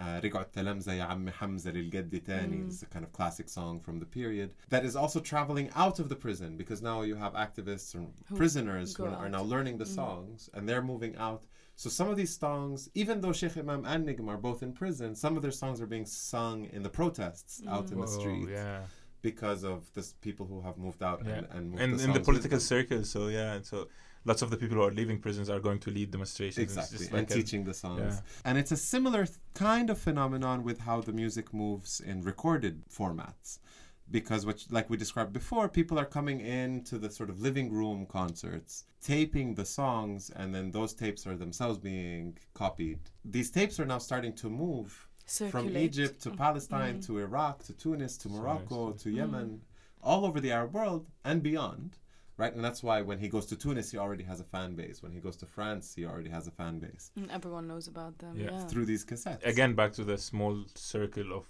Uh, رِقْعُ التَّلَمْزَ يَا عَمِّ حَمْزَ لِلْجَدِّ تَانِي is a kind of classic song from the period that is also traveling out of the prison, because now you have activists and who prisoners who are now learning the mm. songs, and they're moving out. So some of these songs, even though Sheikh Imam and Negm are both in prison, some of their songs are being sung in the protests mm. out in Whoa, the street. Yeah. Because of the people who have moved out yeah. and, and moved and the in the political circles, so yeah, so lots of the people who are leaving prisons are going to lead demonstrations, exactly, just like and a, teaching the songs. Yeah. And it's a similar th- kind of phenomenon with how the music moves in recorded formats, because what, like we described before, people are coming in to the sort of living room concerts, taping the songs, and then those tapes are themselves being copied. These tapes are now starting to move. Circulate. From Egypt to Palestine mm. to Iraq to Tunis to Morocco to Yemen, mm. all over the Arab world and beyond, right? And that's why when he goes to Tunis, he already has a fan base. When he goes to France, he already has a fan base. And everyone knows about them. Yeah. Yeah. Through these cassettes. Again, back to the small circle of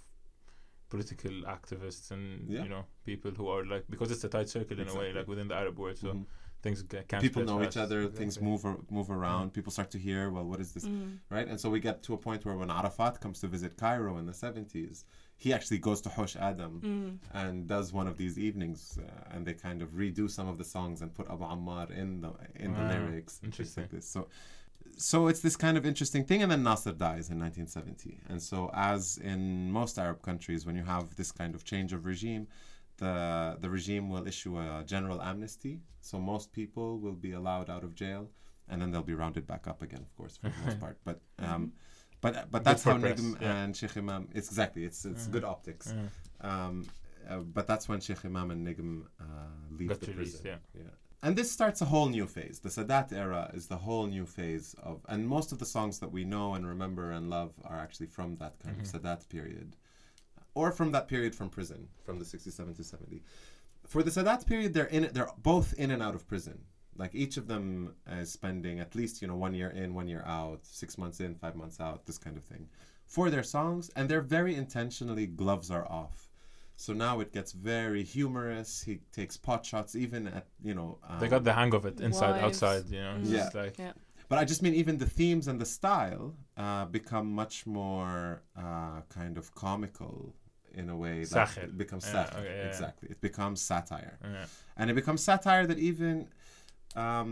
political activists and yeah. you know, people who are like, because it's a tight circle in exactly. a way, like within the Arab world. So. Mm-hmm. Things can't people know each other, exactly. things move or, move around, mm. people start to hear, well, what is this, mm. right? And so we get to a point where when Arafat comes to visit Cairo in the seventies, he actually goes to Hosh Adam mm. and does one of these evenings, uh, and they kind of redo some of the songs and put Abu Ammar in the in wow. the lyrics. Interesting. Like this. So, so it's this kind of interesting thing, and then Nasser dies in nineteen seventy. And so as in most Arab countries, when you have this kind of change of regime, The, the regime will issue a general amnesty, so most people will be allowed out of jail, and then they'll be rounded back up again, of course, for the most part. But um, but but that's how Negm yeah. and Sheikh Imam. It's exactly it's it's uh-huh. good optics. Uh-huh. Um, uh, but that's when Sheikh Imam and Negm uh, leave Got the prison. Least, yeah. Yeah. And this starts a whole new phase. The Sadat era is the whole new phase of, and most of the songs that we know and remember and love are actually from that kind mm-hmm. of Sadat period. Or from that period from prison, from the sixty-seven to seventy. For the Sadat period, they're in. They're both in and out of prison. Like each of them is spending at least, you know, one year in, one year out, six months in, five months out, this kind of thing, for their songs. And they're very intentionally gloves are off. So now it gets very humorous. He takes pot shots, even at, you know. Um, they got the hang of it inside, wives. Outside, you know. Mm. Yeah. Just like yeah. But I just mean even the themes and the style uh, become much more uh, kind of comical. In a way, like it becomes yeah, satire. Okay, yeah. Exactly, it becomes satire, yeah. And it becomes satire that even um,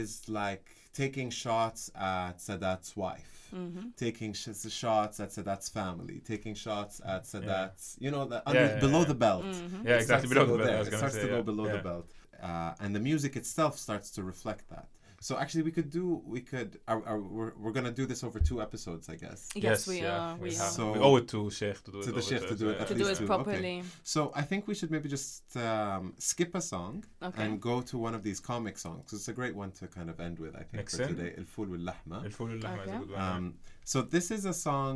is like taking shots at Sadat's wife, mm-hmm. taking sh- shots at Sadat's family, taking shots at Sadat's, yeah. you know, the under, yeah, yeah, below yeah. the belt. Mm-hmm. Yeah, it exactly. Below the belt. It starts say, to go yeah. below yeah. the belt, uh, and the music itself starts to reflect that. So actually, we could do. We could. Are, are, we're we're gonna do this over two episodes, I guess. Yes, yes we yeah, are. We, we have. So we owe it to Sheikh to do it. To the Sheikh to do it. Yeah. At to least do it properly. Okay. So I think we should maybe just um, skip a song okay. and go to one of these comic songs. It's a great one to kind of end with, I think, Next for in? today. El Fool wal Lahma. El Fool wal Lahma is a good one. Um, so this is a song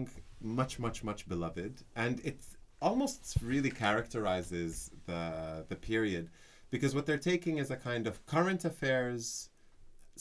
much, much, much beloved, and it almost really characterizes the the period, because what they're taking is a kind of current affairs.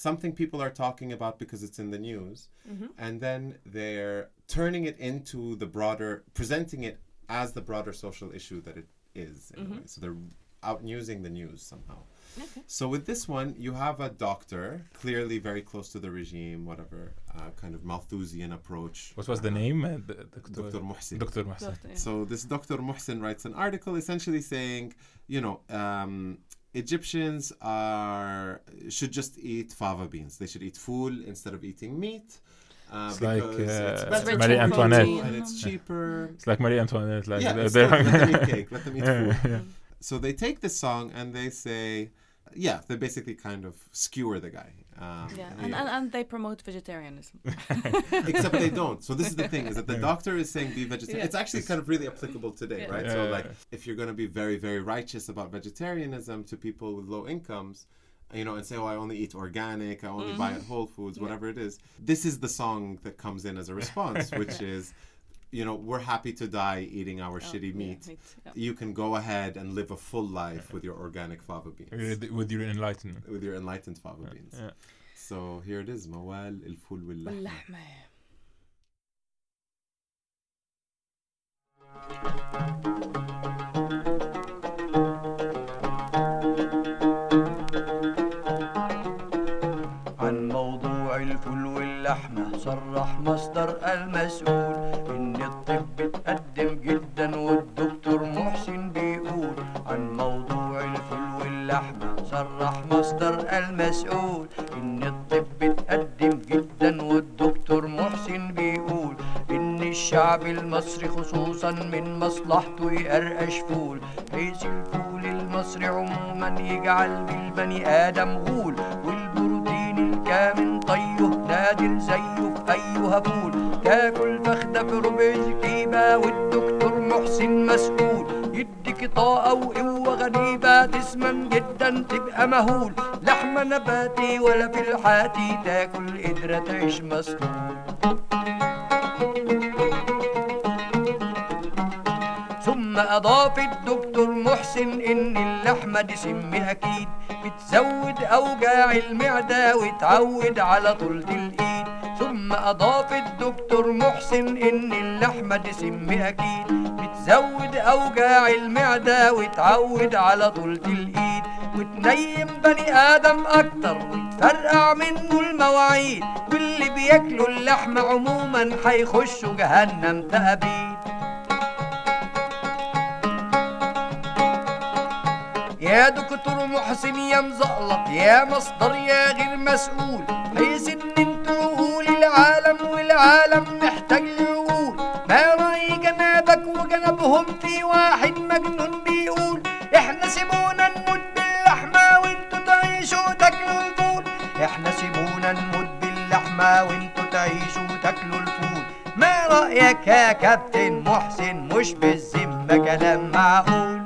Something people are talking about because it's in the news, mm-hmm. and then they're turning it into the broader, presenting it as the broader social issue that it is, in mm-hmm. a way. So they're out newsing the news somehow. Okay. So with this one, you have a doctor, clearly very close to the regime, whatever, uh, kind of Malthusian approach. What was uh, the name? Uh, the, the Doctor Muhsin. Doctor Muhsin. Yeah. So this Doctor Muhsin writes an article essentially saying, you know, um, Egyptians are should just eat fava beans. They should eat fool instead of eating meat. Uh, it's like uh, it's Marie Antoinette. And it's cheaper. It's like Marie Antoinette. Like yeah, let them eat cake. Let them eat yeah, food. Yeah. So they take this song and they say, yeah, they basically kind of skewer the guy. Um, yeah, and, and, and, and they promote vegetarianism. Except they don't. So this is the thing, is that the yeah. doctor is saying be vegetarian. Yeah. It's actually kind of really applicable today, yeah. right? Yeah, so yeah, like, yeah. if you're going to be very, very righteous about vegetarianism to people with low incomes, you know, and say, oh, I only eat organic, I only mm-hmm. buy at Whole Foods, yeah. whatever it is. This is the song that comes in as a response, which yeah. is, you know, we're happy to die eating our oh, shitty meat. Yeah, meat yeah. You can go ahead and live a full life yeah. with your organic fava beans. With your enlightened. With your enlightened fava yeah. beans. Yeah. So here it is. Mawal el ful wal lahma. صرح مصدر المسؤول اللحمة صرح مصدر المسؤول إن الطب اتقدم جدا والدكتور محسن بيقول إن الشعب المصري خصوصا من مصلحته يقرقش فول حيث الفول المصري عموما يجعل بالبني آدم غول والبروتين الكامن طيه نادر زيه في أي هبول تاكل فخدة في ربع زكيمة والدكتور محسن مسؤول يديك طاقة وقوة غريبة تسمن جدا تبقى مهول لحمة نباتي ولا في الحاتي تاكل قدرة تعيش مسلول ثم أضاف الدكتور محسن إن اللحمة دي سم أكيد بتزود أوجاع المعدة وتعود على طولة الإيد ثم أضاف الدكتور محسن إن اللحمة دي سم أكيد زود أوجاع المعدة وتعود على طولة الإيد وتنيم بني آدم أكتر وتفرقع منه المواعيد واللي بياكلوا اللحم عموما حيخشوا جهنم تأبيد يا دكتور محسن يا مزقلط يا مصدر يا غير مسؤول حيث إن انتوا رؤول العالم والعالم محتاج لرؤول ما رأي جنابك وجنبهم في واحد مجنون بيقول احنا سيبونا نموت باللحمة وانتوا تعيشوا تاكلوا الفول احنا سيبونا نموت باللحمة وانتوا تعيشوا تاكلوا الفول ما رأيك يا كابتن محسن مش بالذمة كلام معقول